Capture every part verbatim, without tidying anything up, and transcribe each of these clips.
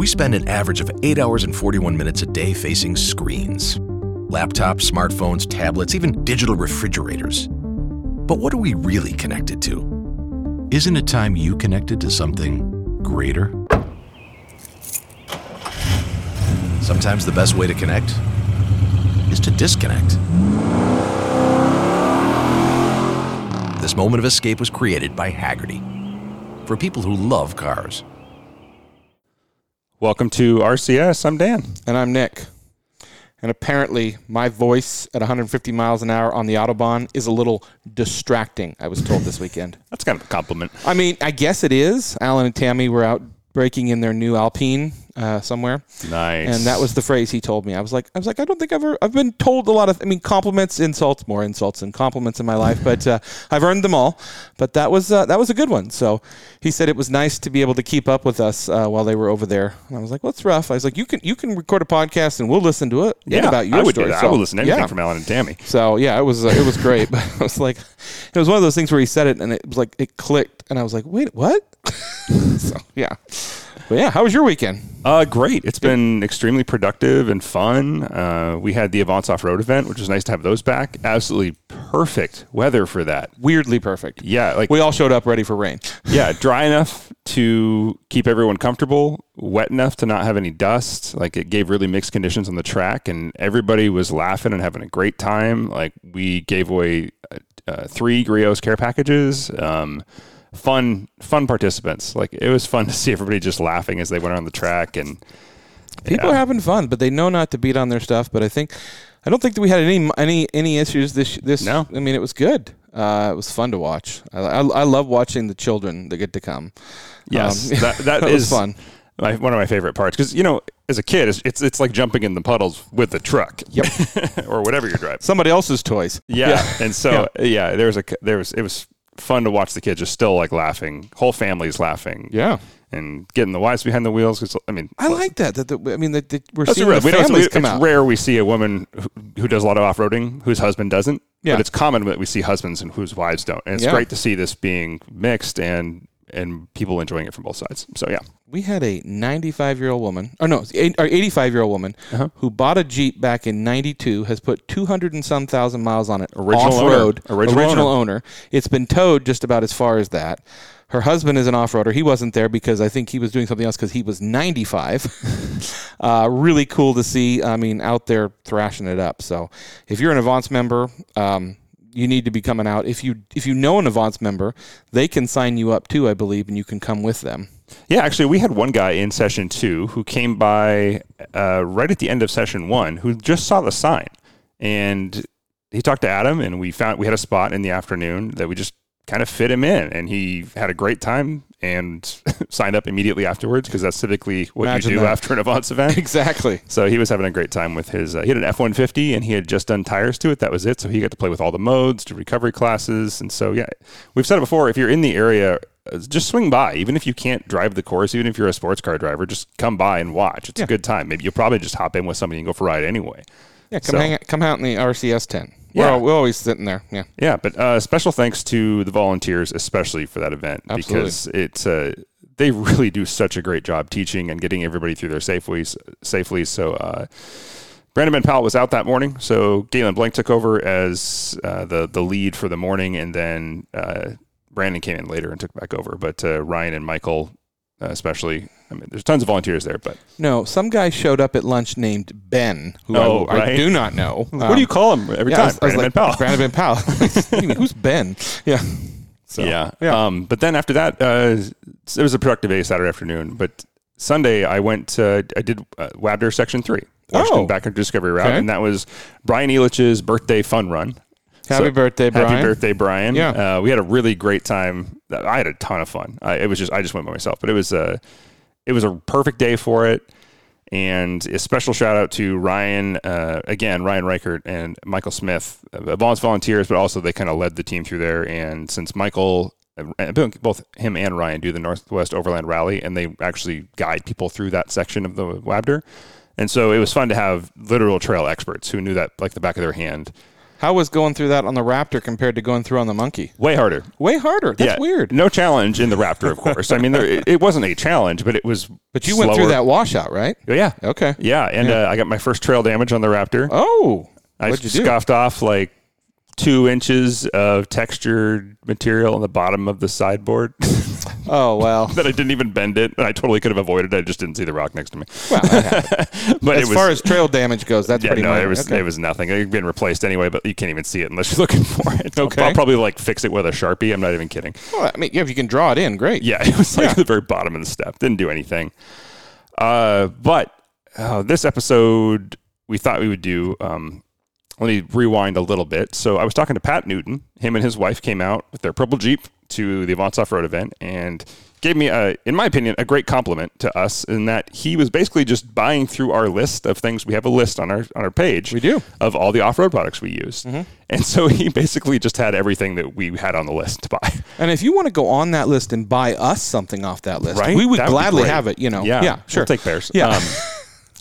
We spend an average of eight hours and forty-one minutes a day facing screens. Laptops, smartphones, tablets, even digital refrigerators. But what are we really connected to? Isn't it time you connected to something greater? Sometimes the best way to connect is to disconnect. This moment of escape was created by Haggerty for people who love cars. Welcome to R C S. I'm Dan. And I'm Nick. And apparently, my voice at one hundred fifty miles an hour on the Autobahn is a little distracting, I was told this weekend. That's kind of a compliment. I mean, I guess it is. Alan and Tammy were out breaking in their new Alpine uh, somewhere. Nice. And that was the phrase he told me. I was like, I was like, I don't think I've ever, I've been told a lot of, I mean, compliments, insults, more insults than compliments in my life, but uh, I've earned them all. But that was uh, that was a good one. So he said it was nice to be able to keep up with us uh, while they were over there. And I was like, well, it's rough. I was like, you can you can record a podcast and we'll listen to it. Yeah, about your I would story. Do that. So, I would listen to anything yeah. from Alan and Tammy. So yeah, it was uh, it was great. But I was like, it was one of those things where he said it and it was like it clicked, and I was like, wait, what? So yeah. But yeah, how was your weekend? Uh, great. It's been extremely productive and fun. Uh, we had the Avants Off Road event, which was nice to have those back. Absolutely perfect weather for that. Weirdly perfect. Yeah, like we all showed up ready for rain. Yeah, dry enough to keep everyone comfortable, wet enough to not have any dust. Like it gave really mixed conditions on the track, and everybody was laughing and having a great time. Like we gave away uh, three Griot's care packages. Um, Fun, fun participants. Like it was fun to see everybody just laughing as they went on the track, and people yeah. are having fun, but they know not to beat on their stuff. But I think, I don't think that we had any any any issues this this. No, I mean it was good. Uh, it was fun to watch. I, I, I love watching the children that get to come. Yes, um, that that, that is was fun. My, one of my favorite parts, because you know, as a kid, it's, it's it's like jumping in the puddles with the truck, yep, or whatever you're driving. Somebody else's toys. Yeah, yeah. and so yeah. yeah, there was a there was it was. Fun to watch the kids just still like laughing, whole families laughing, yeah, and getting the wives behind the wheels. Because I mean, I like that. That, that I mean, that, that we're seeing the we families come out. It's rare we see a woman who, who does a lot of off roading whose husband doesn't. Yeah, but it's common that we see husbands and whose wives don't. And it's yeah. great to see this being mixed and and people enjoying it from both sides. So yeah, we had a ninety-five year old woman, or no, or eighty-five year old woman uh-huh. who bought a Jeep back in ninety-two, has put two hundred and some thousand miles on it, original off road, original, original owner. owner. It's been towed just about as far as that. Her husband is an off-roader. He wasn't there because I think he was doing something else because he was ninety-five. uh, really cool to see. I mean, out there thrashing it up. So if you're an Avance member, um, you need to be coming out. If you if you know an Avance member, they can sign you up too, I believe, and you can come with them. Yeah, actually, we had one guy in session two who came by uh, right at the end of session one who just saw the sign. And he talked to Adam, and we found we had a spot in the afternoon that we just kind of fit him in. And he had a great time and signed up immediately afterwards, because that's typically what Imagine you do that. After an Avance event. Exactly. So he was having a great time with his, uh, he had an F one fifty, and he had just done tires to it. That was it. So he got to play with all the modes, do recovery classes. And so, yeah, we've said it before, if you're in the area, just swing by. Even if you can't drive the course, even if you're a sports car driver, just come by and watch. It's yeah. a good time. Maybe you'll probably just hop in with somebody and go for a ride anyway. Yeah, come so. hang out, come out in the R C S tent. Yeah, we're, we're always sitting there. Yeah, yeah. But uh, special thanks to the volunteers, especially for that event, Absolutely. because it's uh, they really do such a great job teaching and getting everybody through there safely. Safely. So uh, Brandon Ben Powell was out that morning, so Galen Blank took over as uh, the the lead for the morning, and then uh, Brandon came in later and took back over. But uh, Ryan and Michael, uh, especially. I mean, there's tons of volunteers there, but no, some guy showed up at lunch named Ben, who oh, I, right? I do not know. Um, what do you call him every yeah, time? I was, I was Brandon, like, Ben Brandon Ben Powell. What do you mean, who's Ben? Yeah. So, yeah. yeah. Um, but then after that, uh, it was a productive day Saturday afternoon, but Sunday I went, uh, I did uh, Wabder section three, Washington oh, Backcountry Discovery route. Okay. And that was Brian Eilich's birthday fun run. Happy so, birthday, Brian. Happy birthday, Brian. Yeah. Uh, we had a really great time. I had a ton of fun. I, it was just, I just went by myself, but it was, uh, It was a perfect day for it, and a special shout out to Ryan, uh, again, Ryan Reichert and Michael Smith, Avance volunteers, but also they kind of led the team through there. And since Michael, both him and Ryan do the Northwest Overland Rally, and they actually guide people through that section of the Wabder. And so it was fun to have literal trail experts who knew that like the back of their hand. How was going through that on the Raptor compared to going through on the Monkey? Way harder. Way harder. That's yeah. weird. No challenge in the Raptor, of course. I mean, there, it wasn't a challenge, but it was But you slower. went through that washout, right? Yeah. Okay. Yeah, and yeah. Uh, I got my first trail damage on the Raptor. Oh. I What'd you do? scoffed off like two inches of textured material on the bottom of the sideboard. Oh, well. That I didn't even bend it. And I totally could have avoided it. I just didn't see the rock next to me. Well, but as was, far as trail damage goes, that's yeah, pretty no, minor. It was, okay. it was nothing. It's been replaced anyway, but you can't even see it unless you're looking for it. Okay. I'll, I'll probably like fix it with a Sharpie. I'm not even kidding. Well, I mean, yeah, if you can draw it in, great. Yeah, it was like yeah. the very bottom of the step. Didn't do anything. Uh, but uh, this episode, we thought we would do... Um, let me rewind a little bit. So I was talking to Pat Newton. Him and his wife came out with their purple Jeep to the Avants Off Road event and gave me, a, in my opinion, a great compliment to us in that he was basically just buying through our list of things. We have a list on our on our page. We do. Of all the off-road products we use. Mm-hmm. And so he basically just had everything that we had on the list to buy. And if you want to go on that list and buy us something off that list, right? we would That'd gladly have it, you know. Yeah, yeah sure. We'll take bears. Yeah. Um,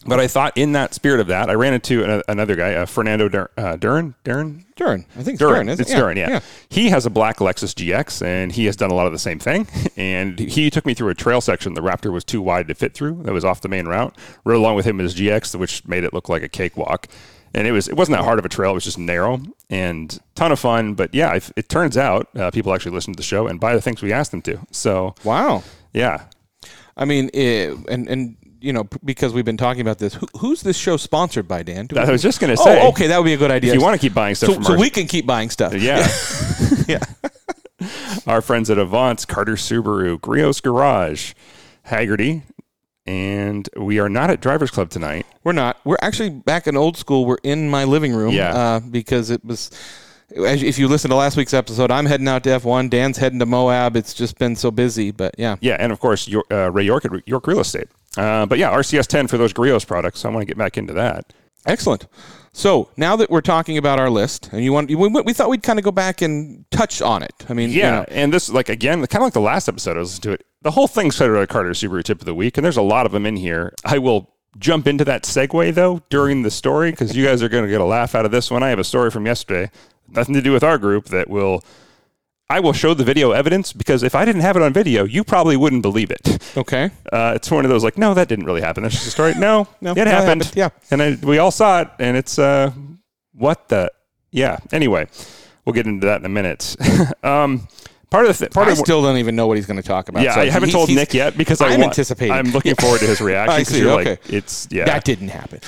But I thought in that spirit of that, I ran into another guy, uh, Fernando Dur- uh, Duran. Duran? Duran. I think it's Duran. Duran, isn't it? It's yeah. Duran, yeah. yeah. He has a black Lexus G X, and he has done a lot of the same thing. And he took me through a trail section the Raptor was too wide to fit through. That was off the main route. Rode along with him in his G X, which made it look like a cakewalk. And it, was, it wasn't that hard of a trail. It was just narrow and ton of fun. But, yeah, it, it turns out uh, people actually listen to the show and buy the things we asked them to. So Wow. Yeah. I mean, it, and and... you know, because we've been talking about this, Who, who's this show sponsored by, Dan? Do I was just going to say. Oh, okay, that would be a good idea. If you want to keep buying stuff so, from so our... So we can keep buying stuff. Yeah. yeah. Our friends at Avants, Carter Subaru, Griot's Garage, Haggerty, and we are not at Drivers Club tonight. We're not. We're actually back in old school. We're in my living room yeah. uh, because it was... If you listen to last week's episode, I'm heading out to F one. Dan's heading to Moab. It's just been so busy, but yeah. Yeah, and of course, York, uh, Ray York at York Real Estate. Uh, but yeah, R C S ten for those Griot's products. I want to get back into that. Excellent. So now that we're talking about our list, and you want, we, we thought we'd kind of go back and touch on it. I mean, yeah, you know. And this like again, kind of like the last episode I listened to it. The whole thing's kind of a Carter Subaru tip of the week, and there's a lot of them in here. I will. Jump into that segue, though, during the story, because you guys are going to get a laugh out of this one. I have a story from yesterday, nothing to do with our group, that will... I will show the video evidence, because if I didn't have it on video, you probably wouldn't believe it. Okay. Uh, it's one of those, like, no, that didn't really happen. That's just a story. No, no it happened. happened. Yeah. And I, we all saw it, and it's... Uh, what the... Yeah. Anyway, we'll get into that in a minute. um Part of the th- part I of still don't even know what he's going to talk about. Yeah, so I haven't told Nick yet because I I'm want, anticipating. I'm looking forward to his reaction. I see. You're okay. Like, it's yeah. That didn't happen.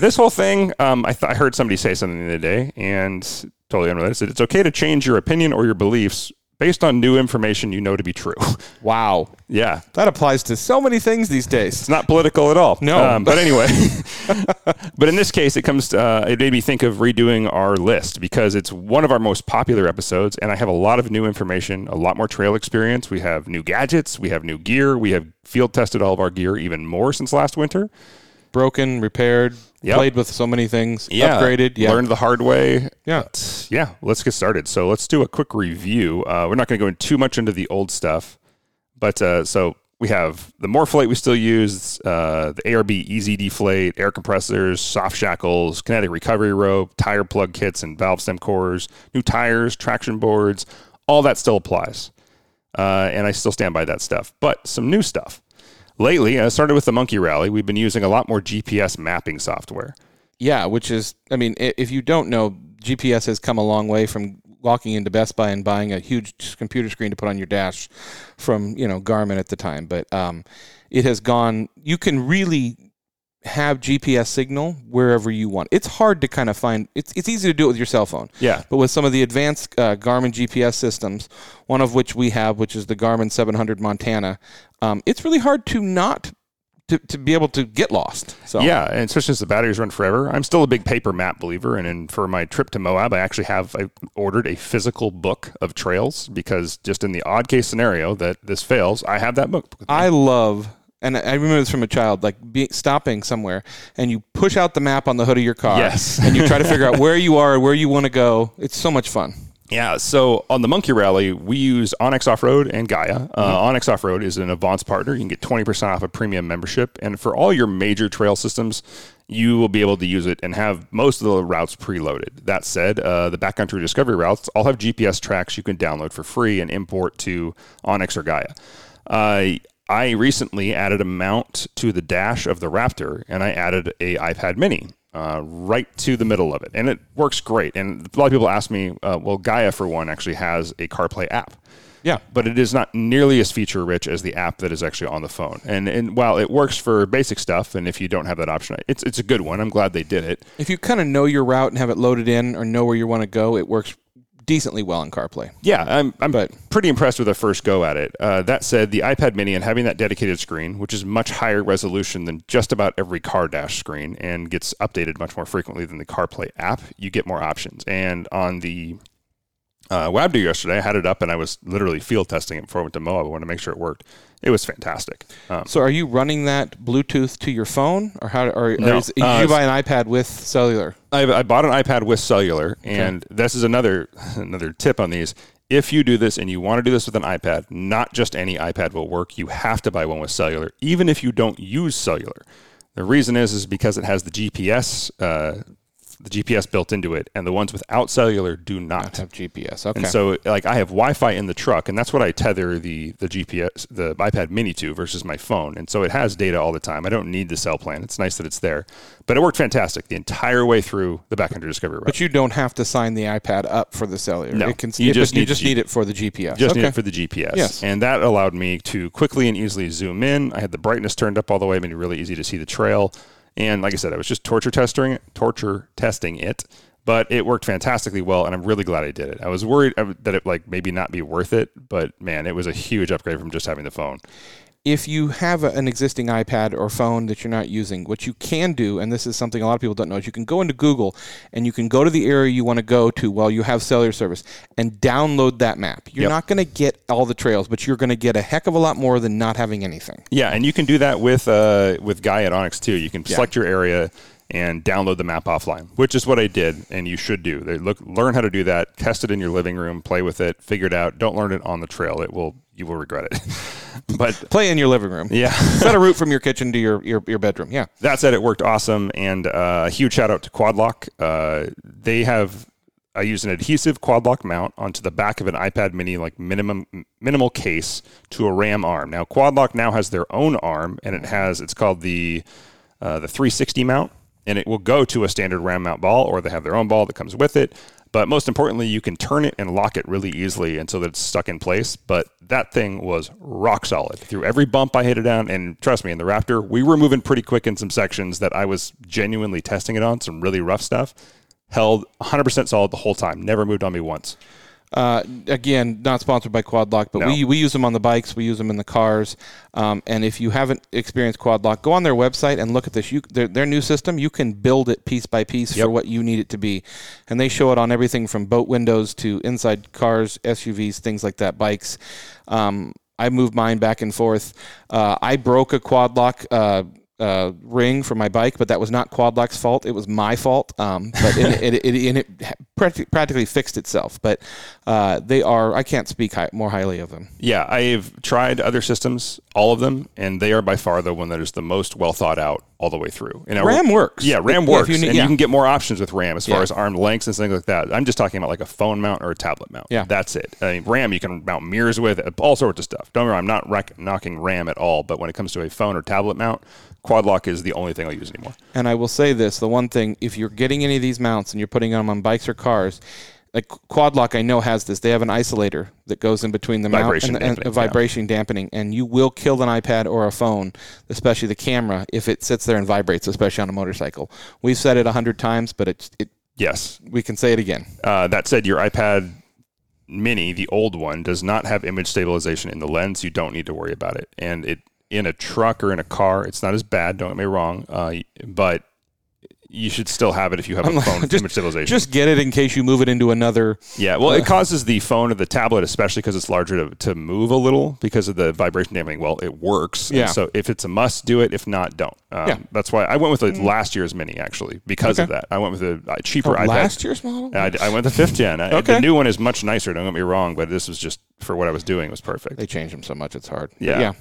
This whole thing, um, I, th- I heard somebody say something the other day, and totally unrelated. Said, it's okay to change your opinion or your beliefs based on new information you know to be true. Wow. Yeah. That applies to so many things these days. It's not political at all. No. Um, but anyway. But in this case, it comes to, uh, it made me think of redoing our list because it's one of our most popular episodes, and I have a lot of new information, a lot more trail experience. We have new gadgets. We have new gear. We have field tested all of our gear even more since last winter. Broken, repaired, yep. Played with so many things, yeah. Upgraded. Yeah. Learned the hard way. Yeah. But yeah, let's get started. So let's do a quick review. Uh, we're not going to go in too much into the old stuff, but uh, so we have the Morphlate we still use, uh, the A R B Easy Deflate, air compressors, soft shackles, kinetic recovery rope, tire plug kits and valve stem cores, new tires, traction boards, all that still applies. Uh, and I still stand by that stuff, but some new stuff. Lately, I started with the Monkey Rally. We've been using a lot more G P S mapping software. Yeah, which is, I mean, if you don't know, G P S has come a long way from walking into Best Buy and buying a huge computer screen to put on your dash from, you know, Garmin at the time. But um, it has gone, you can really have G P S signal wherever you want. It's hard to kind of find, it's it's easy to do it with your cell phone. Yeah. But with some of the advanced uh, Garmin G P S systems, one of which we have, which is the Garmin seven hundred Montana, um, it's really hard to not, to, to be able to get lost. So yeah, and especially since the batteries run forever. I'm still a big paper map believer, and, and for my trip to Moab, I actually have I ordered a physical book of trails, because just in the odd case scenario that this fails, I have that book. I love And I remember this from a child, like be, stopping somewhere, and you push out the map on the hood of your car, yes. And you try to figure out where you are, where you want to go. It's so much fun. Yeah, so on the Monkey Rally, we use Onyx Off Road and Gaia. Uh, mm-hmm. Onyx Off Road is an Avants partner. You can get twenty percent off a premium membership. And for all your major trail systems, you will be able to use it and have most of the routes preloaded. That said, uh, the Backcountry Discovery routes all have G P S tracks you can download for free and import to Onyx or Gaia. Uh, I recently added a mount to the dash of the Raptor, and I added a iPad Mini. Uh, right to the middle of it. And it works great. And a lot of people ask me, uh, well, Gaia, for one, actually has a CarPlay app. Yeah. But it is not nearly as feature-rich as the app that is actually on the phone. And and while it works for basic stuff, and if you don't have that option, it's it's a good one. I'm glad they did it. If you kind of know your route and have it loaded in or know where you want to go, it works decently well in CarPlay. Yeah, I'm I'm but. pretty impressed with our first go at it. Uh, that said, the iPad Mini and having that dedicated screen, which is much higher resolution than just about every car dash screen and gets updated much more frequently than the CarPlay app, you get more options. And on the uh, Wabder yesterday, I had it up and I was literally field testing it before I went to Moab. I wanted to make sure it worked. It was fantastic. Um, so are you running that Bluetooth to your phone? Or how? Or, no. or is, you uh, buy an iPad with cellular? I, I bought an iPad with cellular, and okay. this is another another tip on these. If you do this and you want to do this with an iPad, not just any iPad will work. You have to buy one with cellular, even if you don't use cellular. The reason is is because it has the G P S uh the G P S built into it, and the ones without cellular do not, not have G P S. Okay. And so, like, I have Wi-Fi in the truck, and that's what I tether the the G P S, the iPad Mini to versus my phone. And so it has data all the time. I don't need the cell plan. It's nice that it's there. But it worked fantastic the entire way through the Backcountry Discovery route. But you don't have to sign the iPad up for the cellular. No, it can, you, it, just, need, you just need it for the G P S. Just okay. need it for the G P S. Yes. And that allowed me to quickly and easily zoom in. I had the brightness turned up all the way. It made it really easy to see the trail. And like I said, I was just torture testing it, torture testing it, but it worked fantastically well, and I'm really glad I did it. I was worried that it like maybe not be worth it, but man, it was a huge upgrade from just having the phone. If you have an existing iPad or phone that you're not using, what you can do, and this is something a lot of people don't know, is you can go into Google and you can go to the area you want to go to while you have cellular service and download that map. You're yep. not going to get all the trails, but you're going to get a heck of a lot more than not having anything. Yeah, and you can do that with uh, with Gaia at Onyx, too. You can select yeah. your area and download the map offline, which is what I did, and you should do. They look, learn how to do that, test it in your living room, play with it, figure it out. Don't learn it on the trail. It will you will regret it. But play in your living room. Yeah. Set a route from your kitchen to your, your, your bedroom. Yeah. That said, it worked awesome, and a uh, huge shout-out to QuadLock. Uh, they have... I use an adhesive QuadLock mount onto the back of an iPad Mini, like minimum minimal case, to a RAM arm. Now, QuadLock now has their own arm, and it has... It's called the uh, the three sixty mount. And it will go to a standard RAM mount ball, or they have their own ball that comes with it. But most importantly, you can turn it and lock it really easily, and so that it's stuck in place. But that thing was rock solid. Through every bump I hit it down, and trust me, in the Raptor, we were moving pretty quick in some sections that I was genuinely testing it on, some really rough stuff. Held one hundred percent solid the whole time. Never moved on me once. Uh, again, not sponsored by QuadLock, but no. we, we use them on the bikes. We use them in the cars. Um, and if you haven't experienced QuadLock, go on their website and look at this. You, their, their new system, you can build it piece by piece yep. for what you need it to be. And they show it on everything from boat windows to inside cars, S U Vs, things like that, bikes. Um, I moved mine back and forth. Uh, I broke a QuadLock uh Uh, ring for my bike, but that was not QuadLock's fault. It was my fault. Um, but it, it, it, it, it practi- practically fixed itself. But uh, they are, I can't speak high, more highly of them. Yeah, I've tried other systems, all of them, and they are by far the one that is the most well thought out all the way through. And RAM I, works. Yeah, RAM works. Yeah, you need, and yeah. you can get more options with RAM as far yeah. as arm lengths and things like that. I'm just talking about like a phone mount or a tablet mount. Yeah. That's it. I mean, RAM, you can mount mirrors with, all sorts of stuff. Don't worry, I'm not rack- knocking RAM at all, but when it comes to a phone or tablet mount, QuadLock is the only thing I'll use anymore. And I will say this, the one thing, if you're getting any of these mounts and you're putting them on bikes or cars, like QuadLock, I know, has this. They have an isolator that goes in between the vibration mount and, the, and a vibration yeah. dampening, and you will kill an iPad or a phone, especially the camera, if it sits there and vibrates, especially on a motorcycle. We've said it a hundred times, but it's it. Yes, we can say it again. Uh, that said, your iPad Mini, the old one, does not have image stabilization in the lens. You don't need to worry about it, and it in a truck or in a car, it's not as bad. Don't get me wrong, uh, but you should still have it if you have I'm a like, phone. Just, image stabilization. Just get it in case you move it into another. Yeah, well, uh, it causes the phone or the tablet, especially because it's larger, to, to move a little because of the vibration dampening. Well, it works. Yeah. And so if it's a must, do it. If not, don't. Um, yeah. That's why I went with the last year's Mini, actually, because okay. of that. I went with a cheaper oh, iPad. Last year's model? I, I went the fifth gen. I, okay. The new one is much nicer, don't get me wrong, but this was just, for what I was doing, was perfect. They changed them so much, it's hard. Yeah. yeah.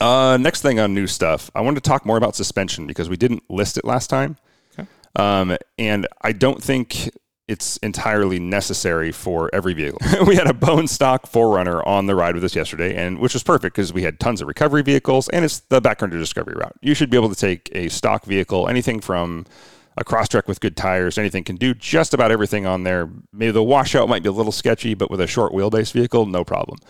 Uh, next thing on new stuff, I wanted to talk more about suspension because we didn't list it last time. Okay. Um, and I don't think it's entirely necessary for every vehicle. We had a bone stock four runner on the ride with us yesterday, and which was perfect because we had tons of recovery vehicles, and it's the Backcountry Discovery route. You should be able to take a stock vehicle, anything from a Crosstrek with good tires, anything, can do just about everything on there. Maybe the washout might be a little sketchy, but with a short wheelbase vehicle, no problem.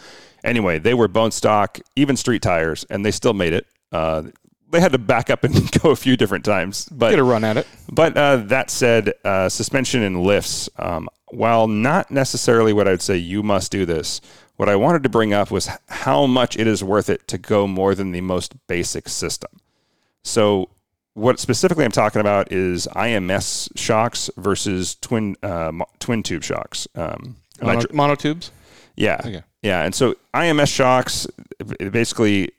Anyway, they were bone stock, even street tires, and they still made it. Uh, they had to back up and go a few different times. But, get a run at it. But uh, that said, uh, suspension and lifts, um, while not necessarily what I would say you must do this, what I wanted to bring up was how much it is worth it to go more than the most basic system. So what specifically I'm talking about is I M S shocks versus twin uh, mo- twin tube shocks. Um, Mono, dr- monotubes? Yeah. Okay. Yeah. And so I M S shocks, basically,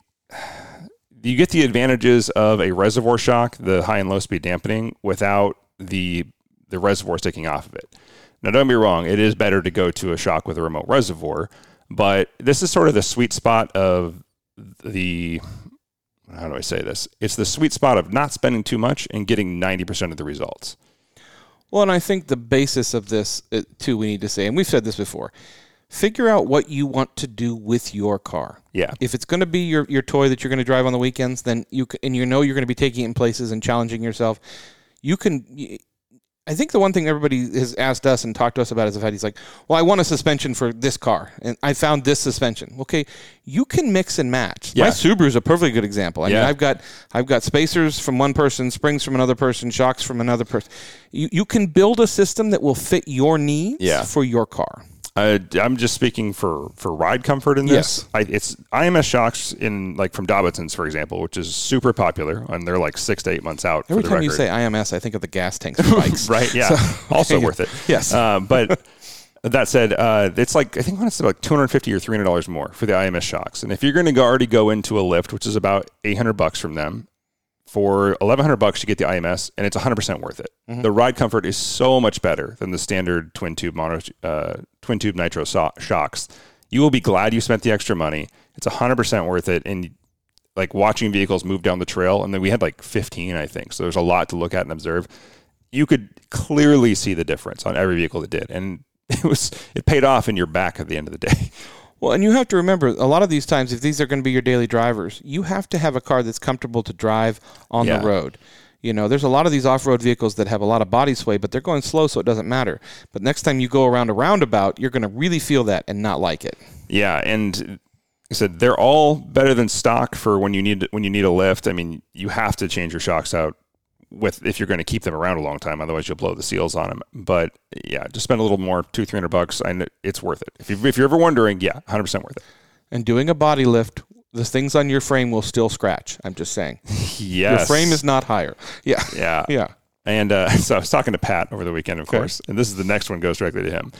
you get the advantages of a reservoir shock, the high and low speed dampening, without the the reservoir sticking off of it. Now, don't be wrong. It is better to go to a shock with a remote reservoir, but this is sort of the sweet spot of the... How do I say this? It's the sweet spot of not spending too much and getting ninety percent of the results. Well, and I think the basis of this, too, we need to say, and we've said this before, figure out what you want to do with your car. Yeah. If it's going to be your, your toy that you're going to drive on the weekends, then you can, and you know you're going to be taking it in places and challenging yourself, you can... I think the one thing everybody has asked us and talked to us about is the fact he's like, well, I want a suspension for this car, and I found this suspension. Okay, you can mix and match. Yeah. My Subaru is a perfectly good example. I yeah. mean, I've got I've got spacers from one person, springs from another person, shocks from another person. You you can build a system that will fit your needs yeah. for your car. Uh, I'm just speaking for, for ride comfort in this. Yes. I, it's I M S shocks in like from Dobbinson's, for example, which is super popular, and they're like six to eight months out. Every for the time record. You say I M S, I think of the gas tanks for bikes, right? Yeah, so, also worth it. Yes, uh, but that said, uh, it's like I think when it's like two hundred fifty or three hundred dollars more for the I M S shocks, and if you're going to already go into a lift, which is about eight hundred bucks from them, for eleven hundred bucks you get the I M S, and it's one hundred percent worth it. Mm-hmm. The ride comfort is so much better than the standard twin tube mono. Uh, twin tube nitro so- shocks. You will be glad you spent the extra money. It's one hundred percent worth it. And like watching vehicles move down the trail, and then we had like fifteen, I think. So there's a lot to look at and observe. You could clearly see the difference on every vehicle that did. And it was, it paid off in your back at the end of the day. Well, and you have to remember, a lot of these times, if these are going to be your daily drivers, you have to have a car that's comfortable to drive on yeah. the road. You know, there's a lot of these off-road vehicles that have a lot of body sway, but they're going slow, so it doesn't matter. But next time you go around a roundabout, you're going to really feel that and not like it. Yeah, and I said they're all better than stock for when you need when you need a lift. I mean, you have to change your shocks out with if you're going to keep them around a long time, otherwise you'll blow the seals on them. But yeah, just spend a little more, two, three hundred bucks, and it's worth it. If you if you're ever wondering, yeah, one hundred percent worth it. And doing a body lift. The things on your frame will still scratch. I'm just saying. Yes. Your frame is not higher. Yeah. Yeah. Yeah. And uh, so I was talking to Pat over the weekend, of okay. course, and this is the next one goes directly to him.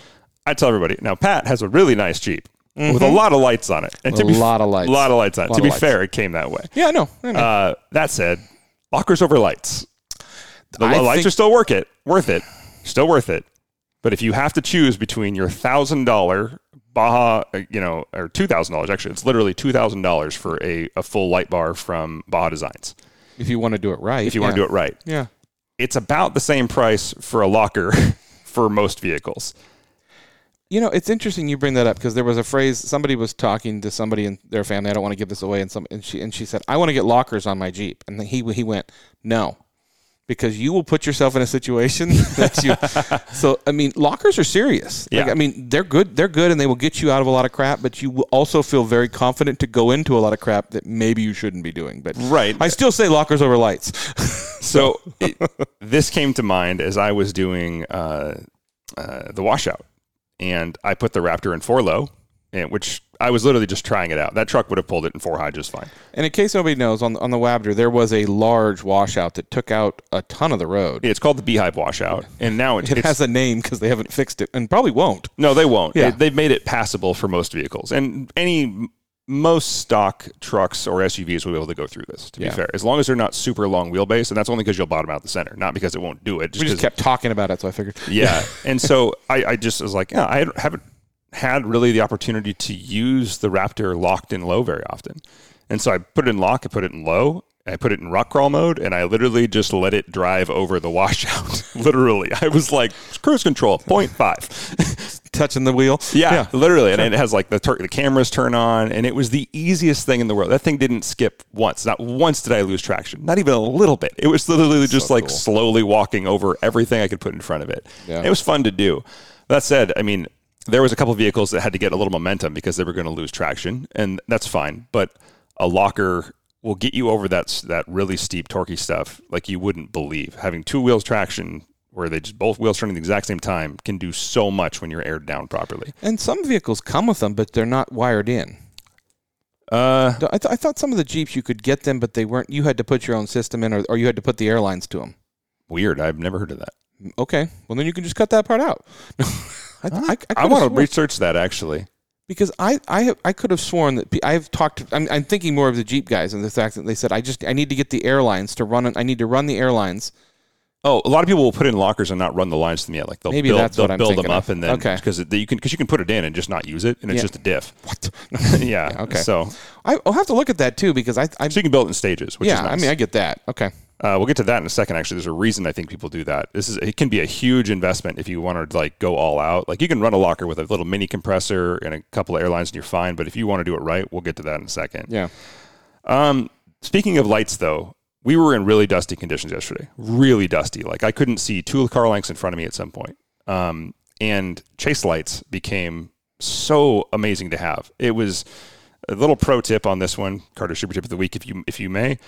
I tell everybody, now Pat has a really nice Jeep mm-hmm. with a lot of lights on it. And a to be, lot of lights. A lot of lights on it. To be lights. Fair, it came that way. Yeah, I know. I know. Uh, that said, lockers over lights. The I lights think- are still worth it. Worth it. Still worth it. But if you have to choose between your one thousand dollars Baja, you know, or two thousand dollars, actually, it's literally two thousand dollars for a, a full light bar from Baja Designs. If you want to do it right. If you yeah. want to do it right. Yeah. It's about the same price for a locker for most vehicles. You know, it's interesting you bring that up because there was a phrase, somebody was talking to somebody in their family, I don't want to give this away, and some and she and she said, I want to get lockers on my Jeep. And he he went, no. Because you will put yourself in a situation that you. So I mean, lockers are serious. Yeah. Like, I mean, they're good. They're good, and they will get you out of a lot of crap. But you will also feel very confident to go into a lot of crap that maybe you shouldn't be doing. But right. I still say lockers over lights. So it, this came to mind as I was doing uh, uh, the washout, and I put the Raptor in four low, and which I was literally just trying it out. That truck would have pulled it in four high just fine. And in case nobody knows, on, on the Wabder, there was a large washout that took out a ton of the road. Yeah, it's called the Beehive Washout. And now it, it it's, has a name because they haven't fixed it and probably won't. No, they won't. Yeah. They, they've made it passable for most vehicles. And any most stock trucks or S U Vs will be able to go through this, to yeah. be fair. As long as they're not super long wheelbase, and that's only because you'll bottom out the center, not because it won't do it. Just we just kept talking about it, so I figured. Yeah. And so I, I just was like, yeah, I haven't had really the opportunity to use the Raptor locked in low very often. And so I put it in lock, I put it in low, I put it in rock crawl mode, and I literally just let it drive over the washout. Literally. I was like, cruise control, point five. Touching the wheel. Yeah, yeah. Literally. And sure. It has like the, tur- the cameras turn on, and it was the easiest thing in the world. That thing didn't skip once. Not once did I lose traction. Not even a little bit. It was literally just so like cool. Slowly walking over everything I could put in front of it. Yeah. It was fun to do. That said, I mean, there was a couple of vehicles that had to get a little momentum because they were going to lose traction, and that's fine. But a locker will get you over that that really steep, torquey stuff like you wouldn't believe. Having two wheels traction where they just both wheels turn at the exact same time can do so much when you're aired down properly. And some vehicles come with them, but they're not wired in. Uh, I, th- I thought some of the Jeeps you could get them, but they weren't. You had to put your own system in, or, or you had to put the airlines to them. Weird. I've never heard of that. Okay. Well, then you can just cut that part out. I, th- I, I, I want to research that, actually. Because I I, have, I could have sworn that I've talked to, I'm, I'm thinking more of the Jeep guys and the fact that they said, I just, I need to get the airlines to run, I need to run the airlines. Oh, a lot of people will put in lockers and not run the lines to them yet. Like they'll Maybe build, that's they'll what I'm build them up of. And then, because okay. you can, cause you can put it in and just not use it. And it's yeah. just a diff. What? yeah. yeah. Okay. So I, I'll have to look at that too, because I, I so you can build it in stages, which yeah, is nice. I mean, I get that. Okay. Uh, we'll get to that in a second. Actually, there's a reason I think people do that. This is it can be a huge investment if you want to like go all out. Like you can run a locker with a little mini compressor and a couple of airlines, and you're fine. But if you want to do it right, we'll get to that in a second. Yeah. Um, speaking of lights, though, we were in really dusty conditions yesterday. Really dusty. Like I couldn't see two car lengths in front of me at some point. Um, and chase lights became so amazing to have. It was a little pro tip on this one, Carter Super Tip of the Week, if you if you may.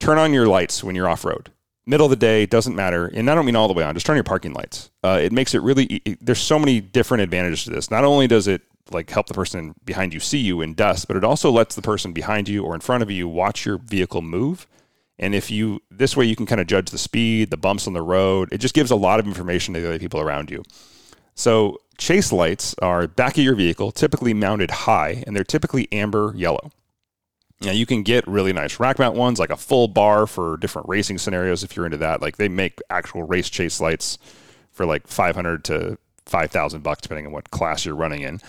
Turn on your lights when you're off-road. Middle of the day, doesn't matter. And I don't mean all the way on. Just turn your parking lights. Uh, it makes it really... It, there's so many different advantages to this. Not only does it like help the person behind you see you in dust, but it also lets the person behind you or in front of you watch your vehicle move. And if you... This way you can kind of judge the speed, the bumps on the road. It just gives a lot of information to the other people around you. So chase lights are back of your vehicle, typically mounted high, and they're typically amber yellow. Now, you can get really nice rack mount ones, like a full bar for different racing scenarios if you're into that. Like, they make actual race chase lights for like five hundred to five thousand bucks, depending on what class you're running in.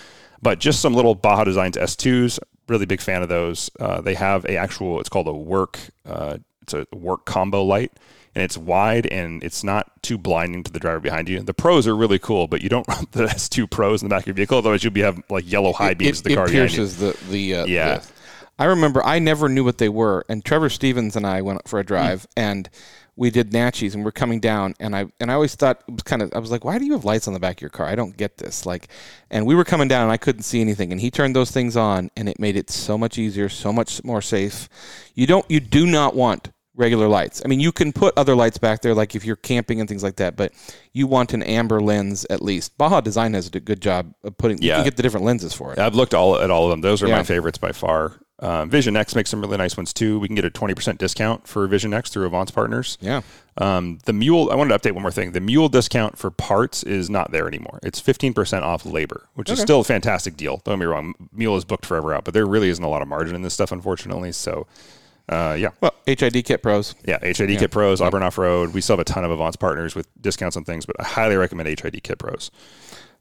But just some little Baja Designs S twos, really big fan of those. Uh, they have a actual, it's called a work, uh, it's a work combo light, and it's wide and it's not too blinding to the driver behind you. The pros are really cool, but you don't want the S two pros in the back of your vehicle, otherwise you'll be having like yellow high beams of the car behind you. It pierces the, the, uh, yeah. The- I remember I never knew what they were, and Trevor Stevens and I went for a drive, mm. and we did Natchies, and we're coming down, and I and I always thought it was kind of I was like, why do you have lights on the back of your car? I don't get this. Like, and we were coming down, and I couldn't see anything, and he turned those things on, and it made it so much easier, so much more safe. You don't, you do not want regular lights. I mean, you can put other lights back there, like if you're camping and things like that, but you want an amber lens at least. Baja Design has a good job of putting. Yeah. You can get the different lenses for it. I've looked all at all of them. Those are yeah. my favorites by far. Um, Vision X makes some really nice ones too. We can get a twenty percent discount for Vision X through Avants partners. Yeah. Um, the Mule, I wanted to update one more thing. The Mule discount for parts is not there anymore. It's fifteen percent off labor, which okay. is still a fantastic deal. Don't get me wrong. Mule is booked forever out, but there really isn't a lot of margin in this stuff, unfortunately. So, uh, yeah. Well, H I D Kit Pros. Yeah. H I D yeah. Kit Pros, Auburn Off Road. We still have a ton of Avants partners with discounts on things, but I highly recommend H I D Kit Pros.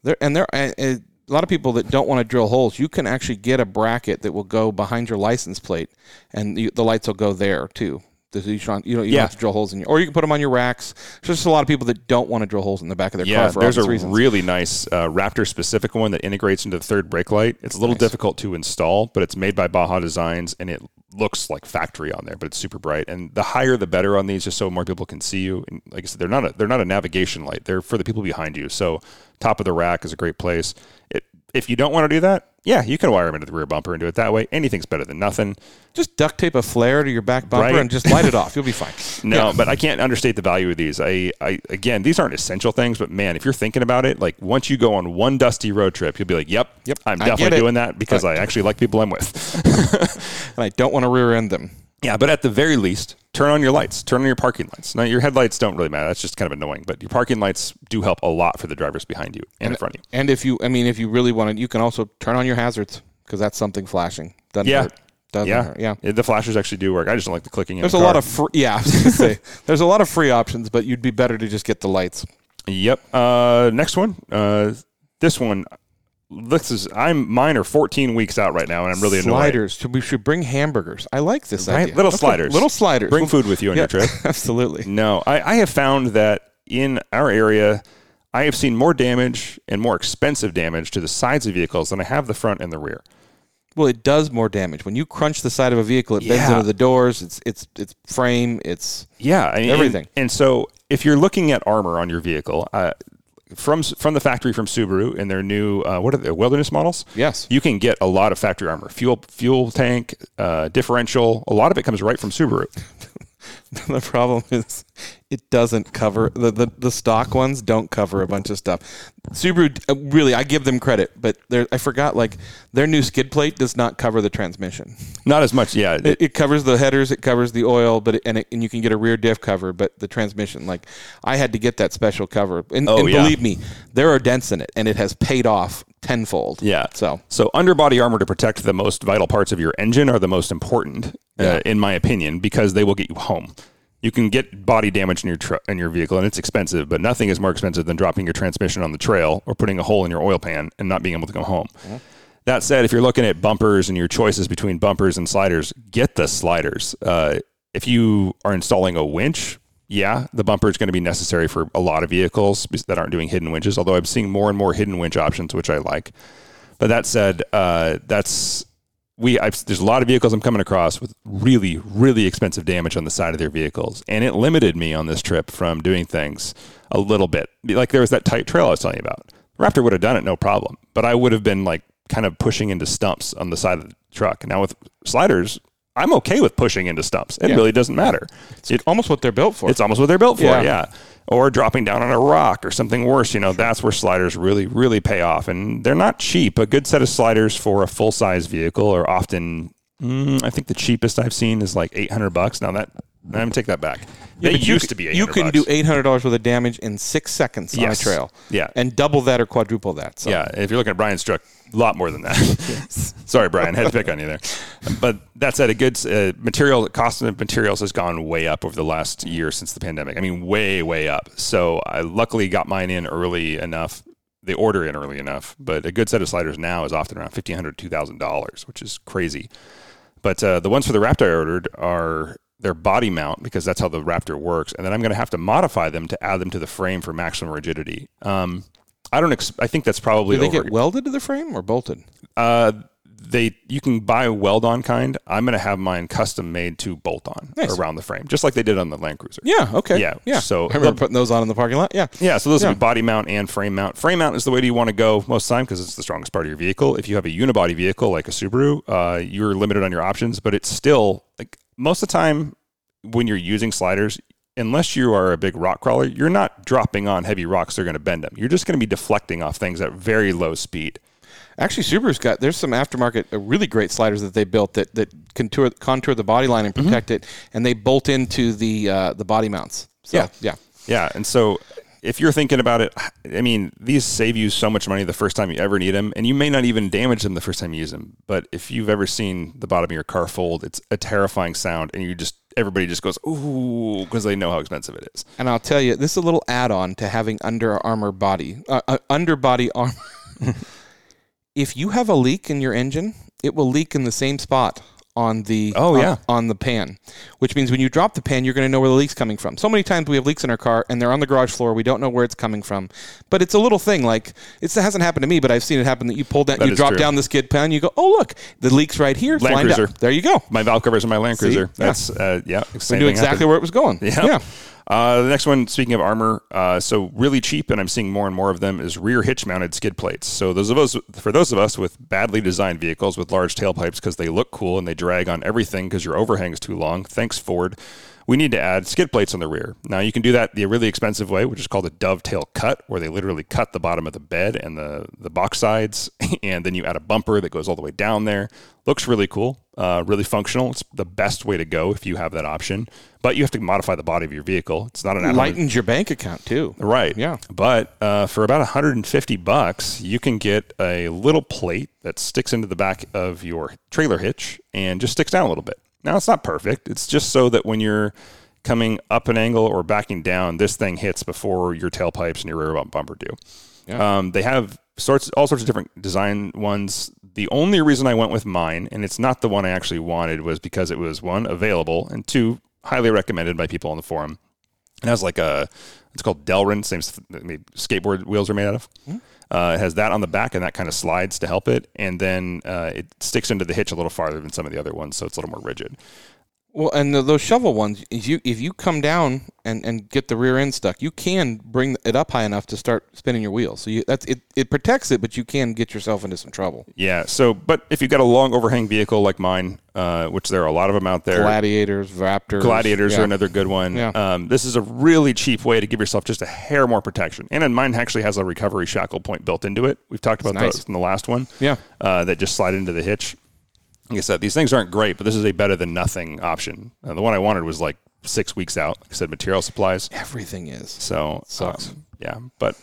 There, and there, uh, uh, a lot of people that don't want to drill holes, you can actually get a bracket that will go behind your license plate, and you, the lights will go there too. You don't, you don't yeah. have to drill holes in your, or you can put them on your racks. There's just a lot of people that don't want to drill holes in the back of their yeah, car for obvious reasons. There's a really nice uh, Raptor-specific one that integrates into the third brake light. It's a little nice. difficult to install, but it's made by Baja Designs, and it looks like factory on there, but it's super bright. And the higher, the better on these, just so more people can see you. And like I said, they're not a, they're not a navigation light. They're for the people behind you. So top of the rack is a great place. It, If you don't want to do that, yeah, you can wire them into the rear bumper and do it that way. Anything's better than nothing. Just duct tape a flare to your back bumper, right? And just light it off. You'll be fine. No, yeah. But I can't understate the value of these. I, I again, these aren't essential things, but man, if you're thinking about it, like once you go on one dusty road trip, you'll be like, yep, yep, I'm definitely doing that because I, I actually like people I'm with. And I don't want to rear end them. Yeah, but at the very least, turn on your lights. Turn on your parking lights. Now, your headlights don't really matter. That's just kind of annoying. But your parking lights do help a lot for the drivers behind you and, and in front of you. And if you, I mean, if you really want to, you can also turn on your hazards because that's something flashing. Doesn't yeah. hurt. Doesn't yeah. hurt. Yeah. The flashers actually do work. I just don't like the clicking in There's the a car. lot of free, yeah, I was going to say. There's a lot of free options, but you'd be better to just get the lights. Yep. Uh, next one. Uh, this one. This is I'm mine are fourteen weeks out right now, and I'm really annoyed. Sliders. Should we should bring hamburgers? I like this right? idea. Little Let's sliders. Little sliders. Bring food with you on yeah, your trip. Absolutely. No, I, I have found that in our area, I have seen more damage and more expensive damage to the sides of vehicles than I have the front and the rear. Well, it does more damage when you crunch the side of a vehicle. It yeah. bends into the doors. It's it's it's frame. It's yeah, I mean, everything. And, and so, if you're looking at armor on your vehicle. Uh, From from the factory from Subaru and their new uh, what are the Wilderness models? Yes, you can get a lot of factory armor, fuel fuel tank, uh, differential. A lot of it comes right from Subaru. The problem is it doesn't cover the, the the stock ones. Don't cover a bunch of stuff. Subaru really, I give them credit, but I forgot like their new skid plate does not cover the transmission. Not as much, yeah. It, it covers the headers, it covers the oil, but it, and it, and you can get a rear diff cover, but the transmission, like I had to get that special cover, and, oh, and yeah. believe me, there are dents in it, and it has paid off tenfold. Yeah. So so underbody armor to protect the most vital parts of your engine are the most important. Yeah. Uh, in my opinion, because they will get you home. You can get body damage in your tr- in your vehicle, and it's expensive, but nothing is more expensive than dropping your transmission on the trail or putting a hole in your oil pan and not being able to go home. Yeah. That said, if you're looking at bumpers and your choices between bumpers and sliders, get the sliders. Uh, if you are installing a winch, yeah, the bumper is going to be necessary for a lot of vehicles that aren't doing hidden winches, although I'm seeing more and more hidden winch options, which I like. But that said, uh, that's... We I've, there's a lot of vehicles I'm coming across with really, really expensive damage on the side of their vehicles. And it limited me on this trip from doing things a little bit. Like there was that tight trail I was telling you about. Raptor would have done it, no problem. But I would have been like kind of pushing into stumps on the side of the truck. Now with sliders, I'm okay with pushing into stumps. It yeah. really doesn't matter. It's it, almost what they're built for. It's almost what they're built for, yeah. yeah. Or dropping down on a rock or something worse. You know, that's where sliders really, really pay off. And they're not cheap. A good set of sliders for a full-size vehicle are often, mm, I think the cheapest I've seen is like eight hundred bucks. Now, that I'm going to take that back. Yeah, they used to be eight hundred dollars. You can do eight hundred dollars worth of damage in six seconds yes. on a trail. Yeah. And double that or quadruple that. So. Yeah. If you're looking at Brian's truck, a lot more than that. Yes. Sorry, Brian. Had to pick on you there. But that said, a good uh, material, cost of materials has gone way up over the last year since the pandemic. I mean, way, way up. So I luckily got mine in early enough, the order in early enough. But a good set of sliders now is often around fifteen hundred dollars, two thousand dollars, which is crazy. But uh, the ones for the Raptor I ordered are... their body mount, because that's how the Raptor works, and then I'm going to have to modify them to add them to the frame for maximum rigidity. Um, I don't. Ex- I think that's probably. Do they over- get welded to the frame or bolted? Uh, they. You can buy a weld-on kind. I'm going to have mine custom made to bolt on nice. around the frame, just like they did on the Land Cruiser. Yeah. Okay. Yeah. Yeah. So I remember putting those on in the parking lot. Yeah. Yeah. So those yeah. would be body mount and frame mount. Frame mount is the way you want to go most of the time because it's the strongest part of your vehicle. If you have a unibody vehicle like a Subaru, uh, you're limited on your options, but it's still like. Most of the time when you're using sliders, unless you are a big rock crawler, you're not dropping on heavy rocks that are going to bend them. You're just going to be deflecting off things at very low speed. Actually, Subaru's got, there's some aftermarket, really great sliders that they built that, that contour, contour the body line and protect mm-hmm. it, and they bolt into the uh, the body mounts. So, yeah. Yeah. Yeah. And so if you're thinking about it, I mean, these save you so much money the first time you ever need them, and you may not even damage them the first time you use them. But if you've ever seen the bottom of your car fold, it's a terrifying sound, and you just everybody just goes, ooh, because they know how expensive it is. And I'll tell you, this is a little add-on to having under armor body, uh, uh, underbody armor. If you have a leak in your engine, it will leak in the same spot. On the oh, on, yeah. on the pan, which means when you drop the pan, you're going to know where the leak's coming from. So many times we have leaks in our car, and they're on the garage floor. We don't know where it's coming from, but it's a little thing. Like it's, it hasn't happened to me, but I've seen it happen that you pull down, that you drop true. down the skid pan, you go, oh look, the leak's right here. Land Cruiser, up. There you go. My valve covers in my Land Cruiser. See? That's yeah, uh, yeah same we knew exactly happened. where it was going. Yeah. yeah. Uh, the next one, speaking of armor, uh, so really cheap, and I'm seeing more and more of them, is rear hitch-mounted skid plates. So those of us, for those of us with badly designed vehicles with large tailpipes because they look cool and they drag on everything because your overhang is too long, thanks Ford, we need to add skid plates on the rear. Now, you can do that the really expensive way, which is called a dovetail cut, where they literally cut the bottom of the bed and the, the box sides, and then you add a bumper that goes all the way down there. Looks really cool, uh, really functional. It's the best way to go if you have that option. But you have to modify the body of your vehicle. It's not an add-on. Lightens your bank account, too. Right. Yeah. But uh, for about one hundred fifty bucks, you can get a little plate that sticks into the back of your trailer hitch and just sticks down a little bit. Now, it's not perfect. It's just so that when you're coming up an angle or backing down, this thing hits before your tailpipes and your rear bumper do. Yeah. Um, they have sorts, all sorts of different design ones. The only reason I went with mine, and it's not the one I actually wanted, was because it was, one, available, and two, highly recommended by people on the forum. It has like a, it's called Delrin, same skateboard wheels are made out of. Mm-hmm. Uh, it has that on the back, and that kind of slides to help it. And then uh, it sticks into the hitch a little farther than some of the other ones, so it's a little more rigid. Well, and the, those shovel ones, if you if you come down and, and get the rear end stuck, you can bring it up high enough to start spinning your wheels. So you, that's it, it protects it, but you can get yourself into some trouble. Yeah, so but if you've got a long overhang vehicle like mine, uh, which there are a lot of them out there. Gladiators, Raptors. Gladiators yeah. are another good one. Yeah. Um, this is a really cheap way to give yourself just a hair more protection. And then mine actually has a recovery shackle point built into it. We've talked about nice. those in the last one. Yeah, uh, that just slide into the hitch. Like I said, these things aren't great, but this is a better than nothing option. Uh, the one I wanted was like six weeks out. Like I said, material supplies. Everything is. So, sucks. Um, yeah. But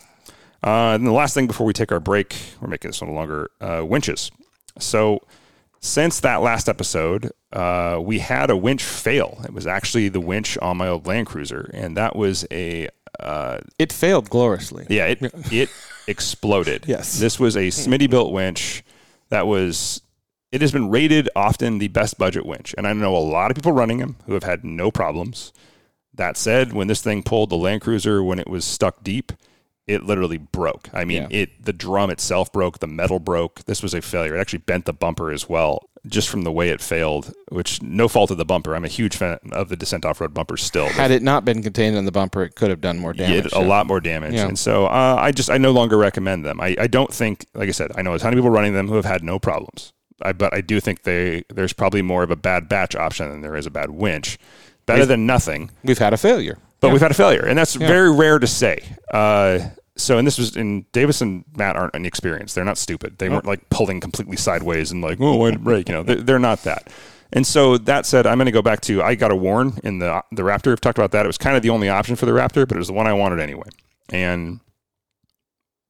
uh, and the last thing before we take our break, we're making this one longer, uh, winches. So since that last episode, uh, we had a winch fail. It was actually the winch on my old Land Cruiser, and that was a... Uh, it failed gloriously. Yeah, it, it exploded. Yes. This was a Smittybilt winch that was... It has been rated often the best budget winch, and I know a lot of people running them who have had no problems. That said, when this thing pulled the Land Cruiser, when it was stuck deep, it literally broke. I mean, yeah. it the drum itself broke, the metal broke. This was a failure. It actually bent the bumper as well, just from the way it failed, which no fault of the bumper. I'm a huge fan of the Descent Off-Road bumper still. Had it not been contained in the bumper, it could have done more damage. It did so. a lot more damage. Yeah. And so uh, I just I no longer recommend them. I, I don't think, like I said, I know a ton of people running them who have had no problems. I, but I do think they there's probably more of a bad batch option than there is a bad winch. Better we've, than nothing. We've had a failure. But yeah. we've had a failure, and that's yeah. very rare to say. Uh, so, and this was, and Davis and Matt aren't inexperienced. They're not stupid. They oh. weren't like pulling completely sideways and like, oh, why did it break? You know, they're, they're not that. And so that said, I'm going to go back to, I got a Warn in the the Raptor. I've talked about that. It was kind of the only option for the Raptor, but it was the one I wanted anyway. And